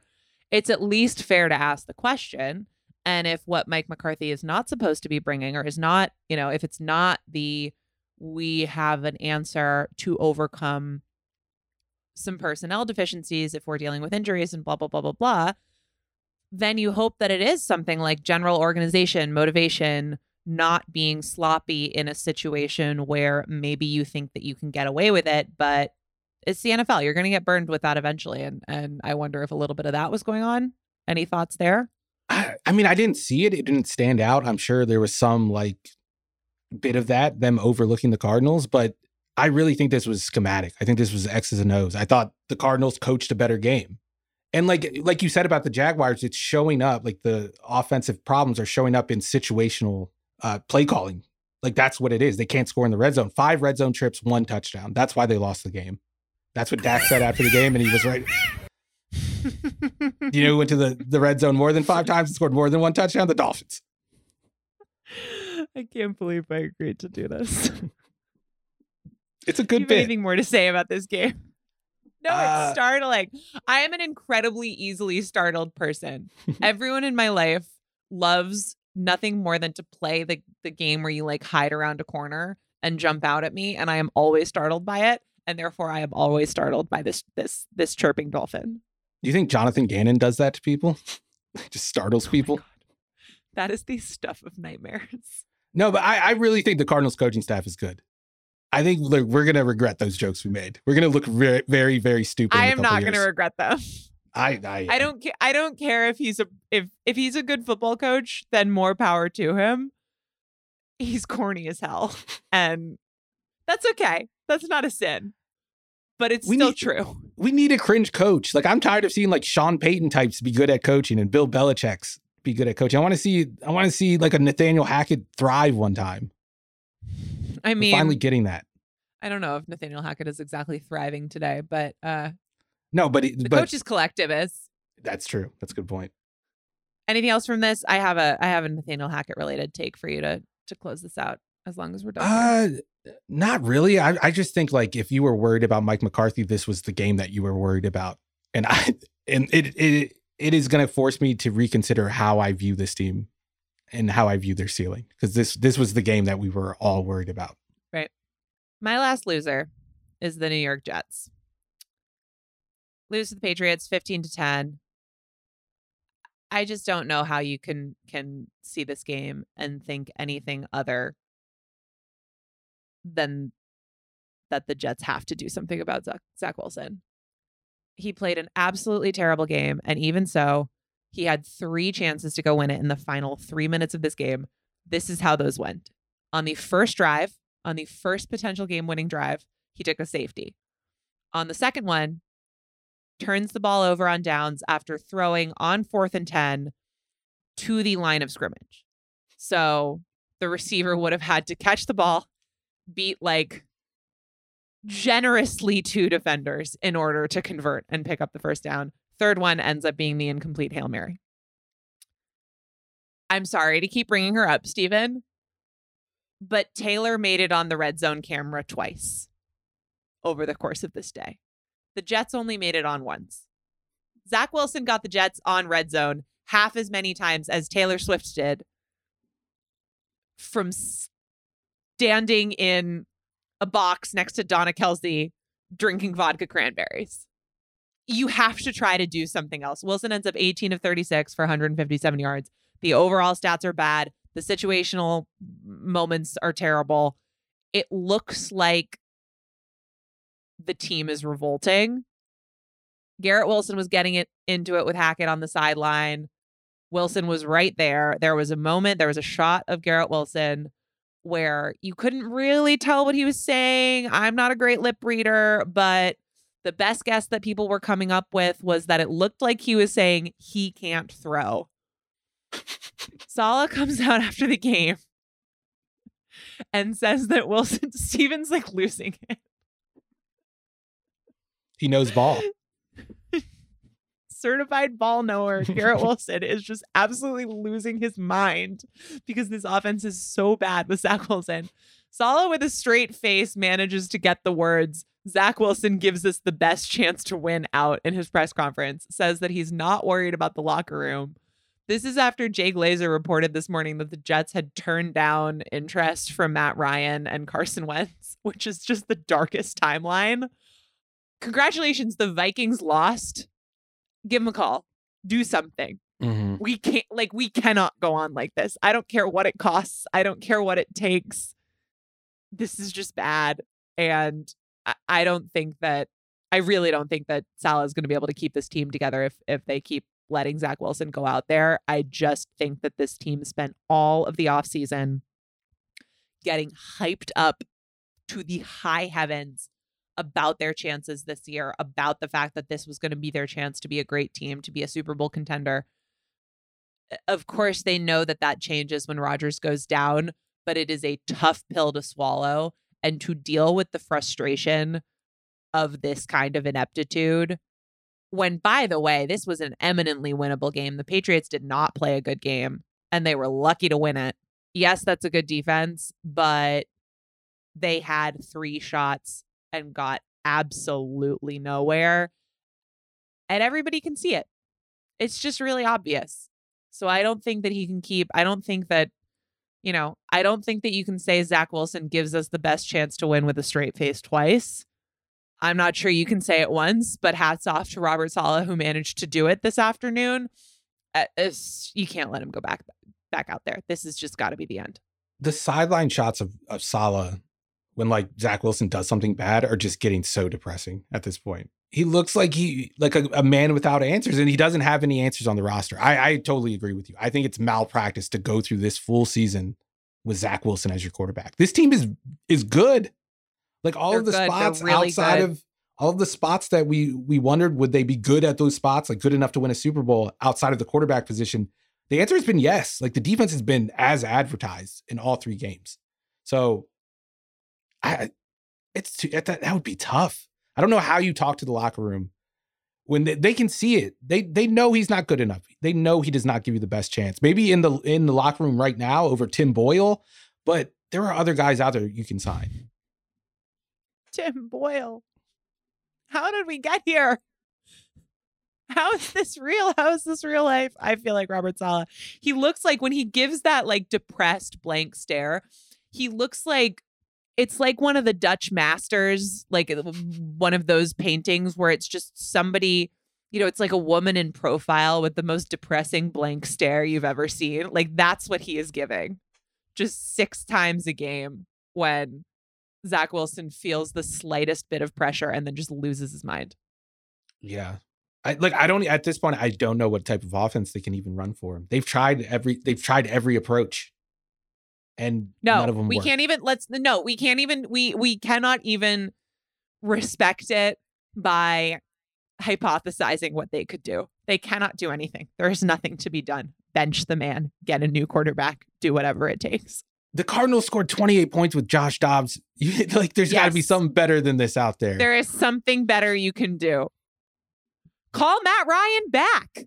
it's at least fair to ask the question. And if what Mike McCarthy is not supposed to be bringing, or is not, you know, if it's not the, we have an answer to overcome some personnel deficiencies if we're dealing with injuries and blah, blah, blah, blah, blah, then you hope that it is something like general organization, motivation, not being sloppy in a situation where maybe you think that you can get away with it, but it's the N F L. You're going to get burned with that eventually. And and I wonder if a little bit of that was going on. Any thoughts there? I, I mean, I didn't see it. It didn't stand out. I'm sure there was some like bit of that, them overlooking the Cardinals, but I really think this was schematic. I think this was X's and O's. I thought the Cardinals coached a better game. And like like you said about the Jaguars, it's showing up, like the offensive problems are showing up in situational uh, play calling. Like that's what it is. They can't score in the red zone. Five red zone trips, one touchdown. That's why they lost the game. That's what Dak said after the game, and he was right. You know who went to the, the red zone more than five times and scored more than one touchdown? The Dolphins. I can't believe I agreed to do this. It's a good do you bit. Have anything more to say about this game? No, uh, it's startling. I am an incredibly easily startled person. Everyone in my life loves nothing more than to play the, the game where you like hide around a corner and jump out at me. And I am always startled by it. And therefore, I am always startled by this this this chirping dolphin. Do you think Jonathan Gannon does that to people? Just startles oh people. That is the stuff of nightmares. No, but I, I really think the Cardinals coaching staff is good. I think look, we're going to regret those jokes we made. We're going to look re- very, very stupid. I am not going to regret them. I, I, I don't. Ca- I don't care if he's a if if he's a good football coach. Then more power to him. He's corny as hell, and that's okay. That's not a sin, but it's we still need, true. We need a cringe coach. Like, I'm tired of seeing like Sean Payton types be good at coaching and Bill Belichick's be good at coaching. I want to see. I want to see like a Nathaniel Hackett thrive one time. I mean, we're finally getting that. I don't know if Nathaniel Hackett is exactly thriving today, but uh, no, but it, the but, coaches collective is. That's true. That's a good point. Anything else from this? I have a I have a Nathaniel Hackett related take for you to to close this out. As long as we're done. Uh, not really. I, I just think like if you were worried about Mike McCarthy, this was the game that you were worried about. And I and it it it is going to force me to reconsider how I view this team and how I view their ceiling, because this this was the game that we were all worried about. Right. My last loser is the New York Jets. Lose to the Patriots fifteen to ten. I just don't know how you can can see this game and think anything other than that the Jets have to do something about Zach, Zach Wilson. He played an absolutely terrible game. And even so, he had three chances to go win it in the final three minutes of this game. This is how those went. On the first drive, on the first potential game winning drive, he took a safety. On the second one, turns the ball over on downs after throwing on fourth and ten to the line of scrimmage. So the receiver would have had to catch the ball, beat like generously two defenders in order to convert and pick up the first down. Third one ends up being the incomplete Hail Mary. I'm sorry to keep bringing her up, Steven, but Taylor made it on the red zone camera twice over the course of this day. The Jets only made it on once. Zach Wilson got the Jets on red zone half as many times as Taylor Swift did from st- standing in a box next to Donna Kelsey, drinking vodka cranberries. You have to try to do something else. Wilson ends up eighteen of thirty-six for one hundred fifty-seven yards. The overall stats are bad. The situational moments are terrible. It looks like the team is revolting. Garrett Wilson was getting it into it with Hackett on the sideline. Wilson was right there. There was a moment, there was a shot of Garrett Wilson where you couldn't really tell what he was saying. I'm not a great lip reader, but the best guess that people were coming up with was that it looked like he was saying he can't throw. Saleh comes out after the game and says that Wilson Stevens like losing it. He knows ball. Certified ball knower Garrett Wilson is just absolutely losing his mind because this offense is so bad with Zach Wilson. Saleh with a straight face manages to get the words, Zach Wilson gives us the best chance to win, out in his press conference, says that he's not worried about the locker room. This is after Jay Glazer reported this morning that the Jets had turned down interest from Matt Ryan and Carson Wentz, which is just the darkest timeline. Congratulations, the Vikings lost. Give him a call. Do something. Mm-hmm. We can't like we cannot go on like this. I don't care what it costs. I don't care what it takes. This is just bad. And I, I don't think that I really don't think that Saleh is going to be able to keep this team together if if they keep letting Zach Wilson go out there. I just think that this team spent all of the offseason getting hyped up to the high heavens about their chances this year, about the fact that this was going to be their chance to be a great team, to be a Super Bowl contender. Of course, they know that that changes when Rodgers goes down, but it is a tough pill to swallow. And to deal with the frustration of this kind of ineptitude, when, by the way, this was an eminently winnable game. The Patriots did not play a good game, and they were lucky to win it. Yes, that's a good defense, but they had three shots and got absolutely nowhere. And everybody can see it. It's just really obvious. So I don't think that he can keep, I don't think that, you know, I don't think that you can say Zach Wilson gives us the best chance to win with a straight face twice. I'm not sure you can say it once, but hats off to Robert Saleh, who managed to do it this afternoon. Uh, you can't let him go back back out there. This has just got to be the end. The sideline shots of, of Saleh when like Zach Wilson does something bad are just getting so depressing at this point. He looks like he like a, a man without answers, and he doesn't have any answers on the roster. I, I totally agree with you. I think it's malpractice to go through this full season with Zach Wilson as your quarterback. This team is is good. Like all They're of the good. spots really outside good. of all of the spots that we we wondered, would they be good at those spots, like good enough to win a Super Bowl outside of the quarterback position? The answer has been yes. Like the defense has been as advertised in all three games. So I it's too, that, that would be tough. I don't know how you talk to the locker room when they, they can see it. They they know he's not good enough. They know he does not give you the best chance. Maybe in the in the locker room right now over Tim Boyle, but there are other guys out there you can sign. Tim Boyle. How did we get here? How is this real? How is this real life? I feel like Robert Saleh. He looks like when he gives that like depressed blank stare, he looks like it's like one of the Dutch masters, like one of those paintings where it's just somebody, you know, it's like a woman in profile with the most depressing blank stare you've ever seen. Like that's what he is giving just six times a game when Zach Wilson feels the slightest bit of pressure and then just loses his mind. Yeah. I like, I don't, at this point, I don't know what type of offense they can even run for him. They've tried every, they've tried every approach. And no, none of them we work. can't even let's no, we can't even we we cannot even respect it by hypothesizing what they could do. They cannot do anything. There is nothing to be done. Bench the man, get a new quarterback, do whatever it takes. The Cardinals scored twenty-eight points with Josh Dobbs. You, like there's yes. got to be something better than this out there. There is something better you can do. Call Matt Ryan back.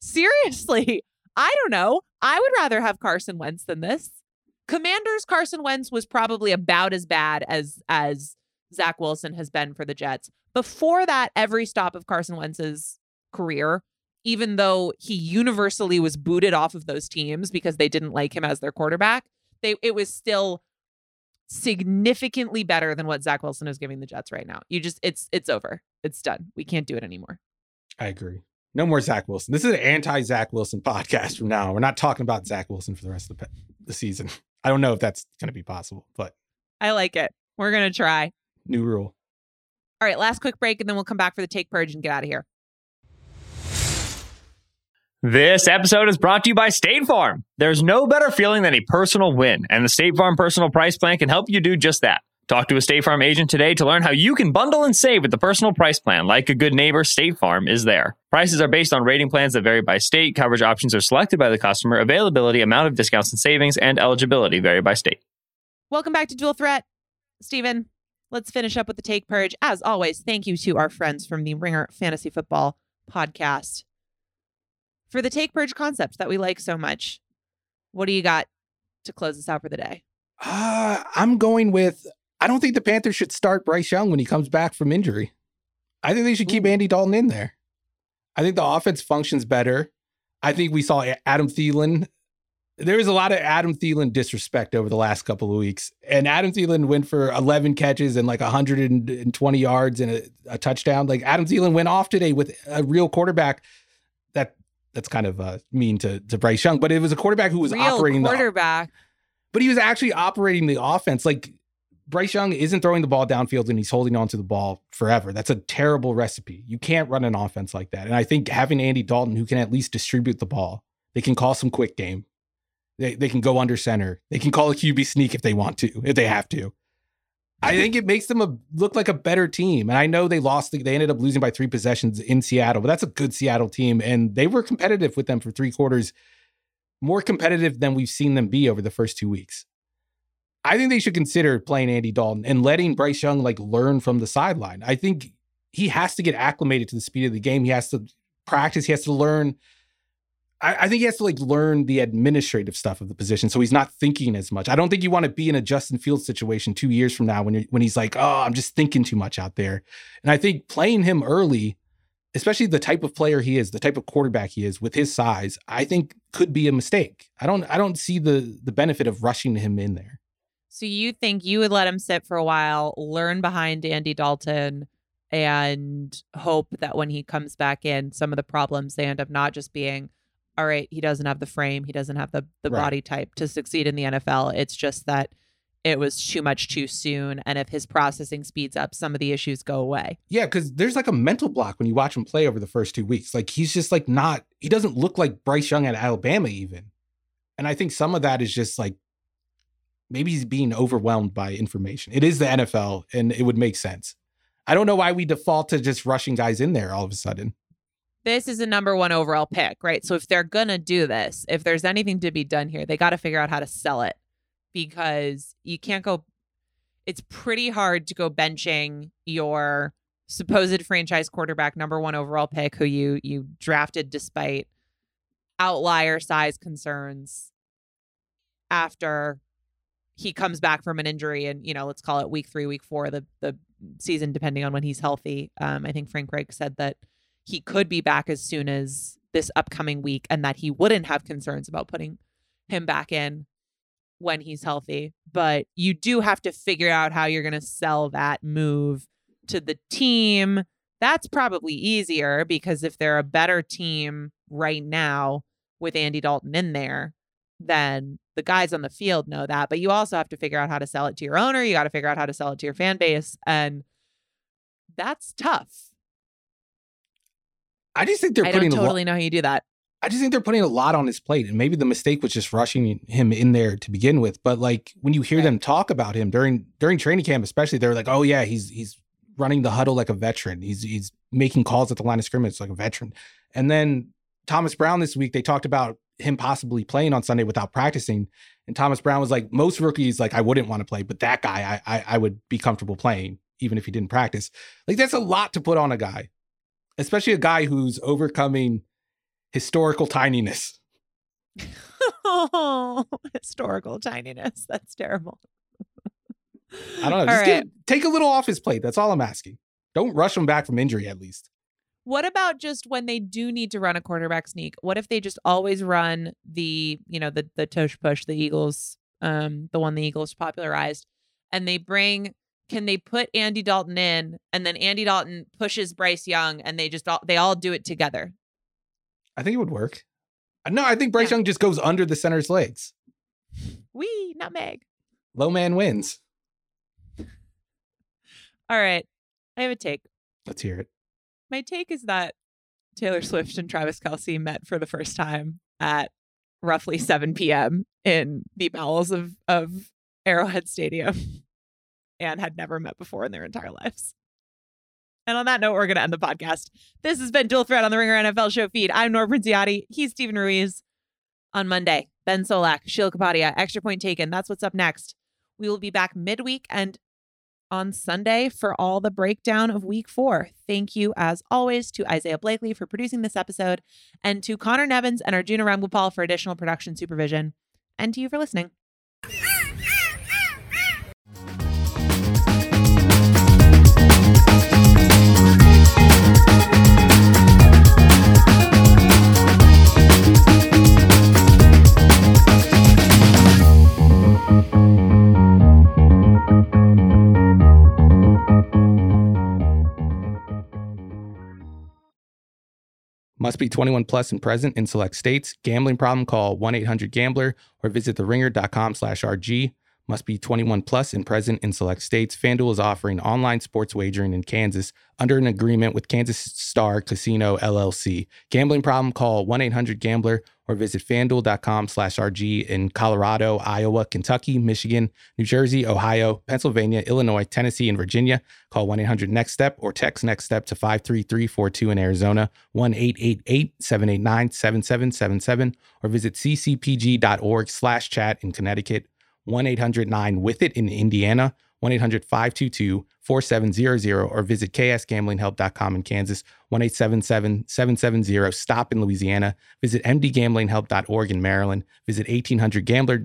Seriously. I don't know. I would rather have Carson Wentz than this. Commanders Carson Wentz was probably about as bad as as Zach Wilson has been for the Jets. Before that, every stop of Carson Wentz's career, even though he universally was booted off of those teams because they didn't like him as their quarterback, they it was still significantly better than what Zach Wilson is giving the Jets right now. You just it's it's over. It's done. We can't do it anymore. I agree. No more Zach Wilson. This is an anti-Zach Wilson podcast from now. We're not talking about Zach Wilson for the rest of the, pe- the season. I don't know if that's going to be possible, but I like it. We're going to try. New rule. All right, last quick break, and then we'll come back for the Take Purge and get out of here. This episode is brought to you by State Farm. There's no better feeling than a personal win, and the State Farm Personal Price Plan can help you do just that. Talk to a State Farm agent today to learn how you can bundle and save with the Personal Price Plan. Like a good neighbor, State Farm is there. Prices are based on rating plans that vary by state. Coverage options are selected by the customer. Availability, amount of discounts and savings, and eligibility vary by state. Welcome back to Dual Threat. Steven, let's finish up with the Take Purge. As always, thank you to our friends from the Ringer Fantasy Football Podcast for the Take Purge concepts that we like so much. What do you got to close us out for the day? Uh, I'm going with... I don't think the Panthers should start Bryce Young when he comes back from injury. I think they should keep Andy Dalton in there. I think the offense functions better. I think we saw Adam Thielen. There was a lot of Adam Thielen disrespect over the last couple of weeks. And Adam Thielen went for eleven catches and like one hundred twenty yards and a, a touchdown. Like Adam Thielen went off today with a real quarterback. That That's kind of uh, mean to, to Bryce Young, but it was a quarterback who was real operating quarterback. the quarterback. But he was actually operating the offense. Like, Bryce Young isn't throwing the ball downfield and he's holding on to the ball forever. That's a terrible recipe. You can't run an offense like that. And I think having Andy Dalton, who can at least distribute the ball, they can call some quick game. They they can go under center. They can call a Q B sneak if they want to, if they have to. I think it makes them a, look like a better team. And I know they lost. They ended up losing by three possessions in Seattle, but that's a good Seattle team. And they were competitive with them for three quarters, more competitive than we've seen them be over the first two weeks. I think they should consider playing Andy Dalton and letting Bryce Young like learn from the sideline. I think he has to get acclimated to the speed of the game. He has to practice. He has to learn. I, I think he has to like learn the administrative stuff of the position, so he's not thinking as much. I don't think you want to be in a Justin Fields situation two years from now when you're, when he's like, oh, I'm just thinking too much out there. And I think playing him early especially the type of player he is, the type of quarterback he is with his size, I think could be a mistake. I don't I don't see the the benefit of rushing him in there. So you think you would let him sit for a while, learn behind Andy Dalton, and hope that when he comes back in, some of the problems they end up not just being, all right, he doesn't have the frame, he doesn't have the, the right. body type to succeed in the N F L. It's just that it was too much too soon. And if his processing speeds up, some of the issues go away. Yeah, because there's like a mental block when you watch him play over the first two weeks. Like he's just like not, he doesn't look like Bryce Young at Alabama even. And I think some of that is just like, maybe he's being overwhelmed by information. It is the N F L and it would make sense. I don't know why we default to just rushing guys in there all of a sudden. This is a number one overall pick, right? So if they're going to do this, if there's anything to be done here, they got to figure out how to sell it. Because you can't go, it's pretty hard to go benching your supposed franchise quarterback, number one overall pick, who you you drafted despite outlier size concerns after he comes back from an injury. And, you know, let's call it week three, week four, the, the season, depending on when he's healthy. Um, I think Frank Reich said that he could be back as soon as this upcoming week and that he wouldn't have concerns about putting him back in when he's healthy, but you do have to figure out how you're going to sell that move to the team. That's probably easier because if they're a better team right now with Andy Dalton in there, then the guys on the field know that, but you also have to figure out how to sell it to your owner. You got to figure out how to sell it to your fan base. And that's tough. I just think they're I putting I don't totally a lo- know how you do that. I just think they're putting a lot on his plate, and maybe the mistake was just rushing him in there to begin with. But like when you hear right. them talk about him during during training camp, especially, they're like, "Oh yeah, he's he's running the huddle like a veteran. He's he's making calls at the line of scrimmage like a veteran." And then Thomas Brown this week, they talked about him possibly playing on Sunday without practicing, and Thomas Brown was like, "Most rookies, like I wouldn't want to play, but that guy, I I, I would be comfortable playing even if he didn't practice." Like that's a lot to put on a guy, especially a guy who's overcoming historical tininess. Oh, historical tininess. That's terrible. I don't know. Just right. get, take a little off his plate. That's all I'm asking. Don't rush him back from injury, at least. What about just when they do need to run a quarterback sneak? What if they just always run the, you know, the the tush push, the Eagles, um, the one the Eagles popularized, and they bring... Can they put Andy Dalton in, and then Andy Dalton pushes Bryce Young, and they just all, they all do it together? I think it would work. No, I think Bryce yeah. Young just goes under the center's legs. Wee, nutmeg. Low man wins. All right. I have a take. Let's hear it. My take is that Taylor Swift and Travis Kelce met for the first time at roughly seven p.m. in the bowels of, of Arrowhead Stadium and had never met before in their entire lives. And on that note, we're going to end the podcast. This has been Dual Threat on the Ringer N F L Show feed. I'm Nora Princiotti. He's Steven Ruiz. On Monday, Ben Solak, Sheila Kapadia, Extra Point Taken. That's what's up next. We will be back midweek and on Sunday for all the breakdown of week four. Thank you, as always, to Isaiah Blakely for producing this episode, and to Connor Nevins and Arjuna Ramgopal for additional production supervision, and to you for listening. Must be twenty-one plus and present in select states. Gambling problem? Call one eight hundred gambler or visit the ringer dot com slash R G. Must be twenty-one plus and present in select states. FanDuel is offering online sports wagering in Kansas under an agreement with Kansas Star Casino L L C. Gambling problem? Call one eight hundred gambler or visit fan duel dot com slash R G in Colorado, Iowa, Kentucky, Michigan, New Jersey, Ohio, Pennsylvania, Illinois, Tennessee, and Virginia. Call one eight hundred next step or text NEXTSTEP to five three three four two in Arizona, one eight eight eight seven eight nine seven seven seven seven, or visit c c p g dot org slash chat in Connecticut, one eight hundred nine with it in Indiana, one eight hundred five two two four seven zero zero, or visit k s gambling help dot com in Kansas, one eight seven seven seven seven zero stop in Louisiana, visit m d gambling help dot org in Maryland, visit eighteen hundred gambler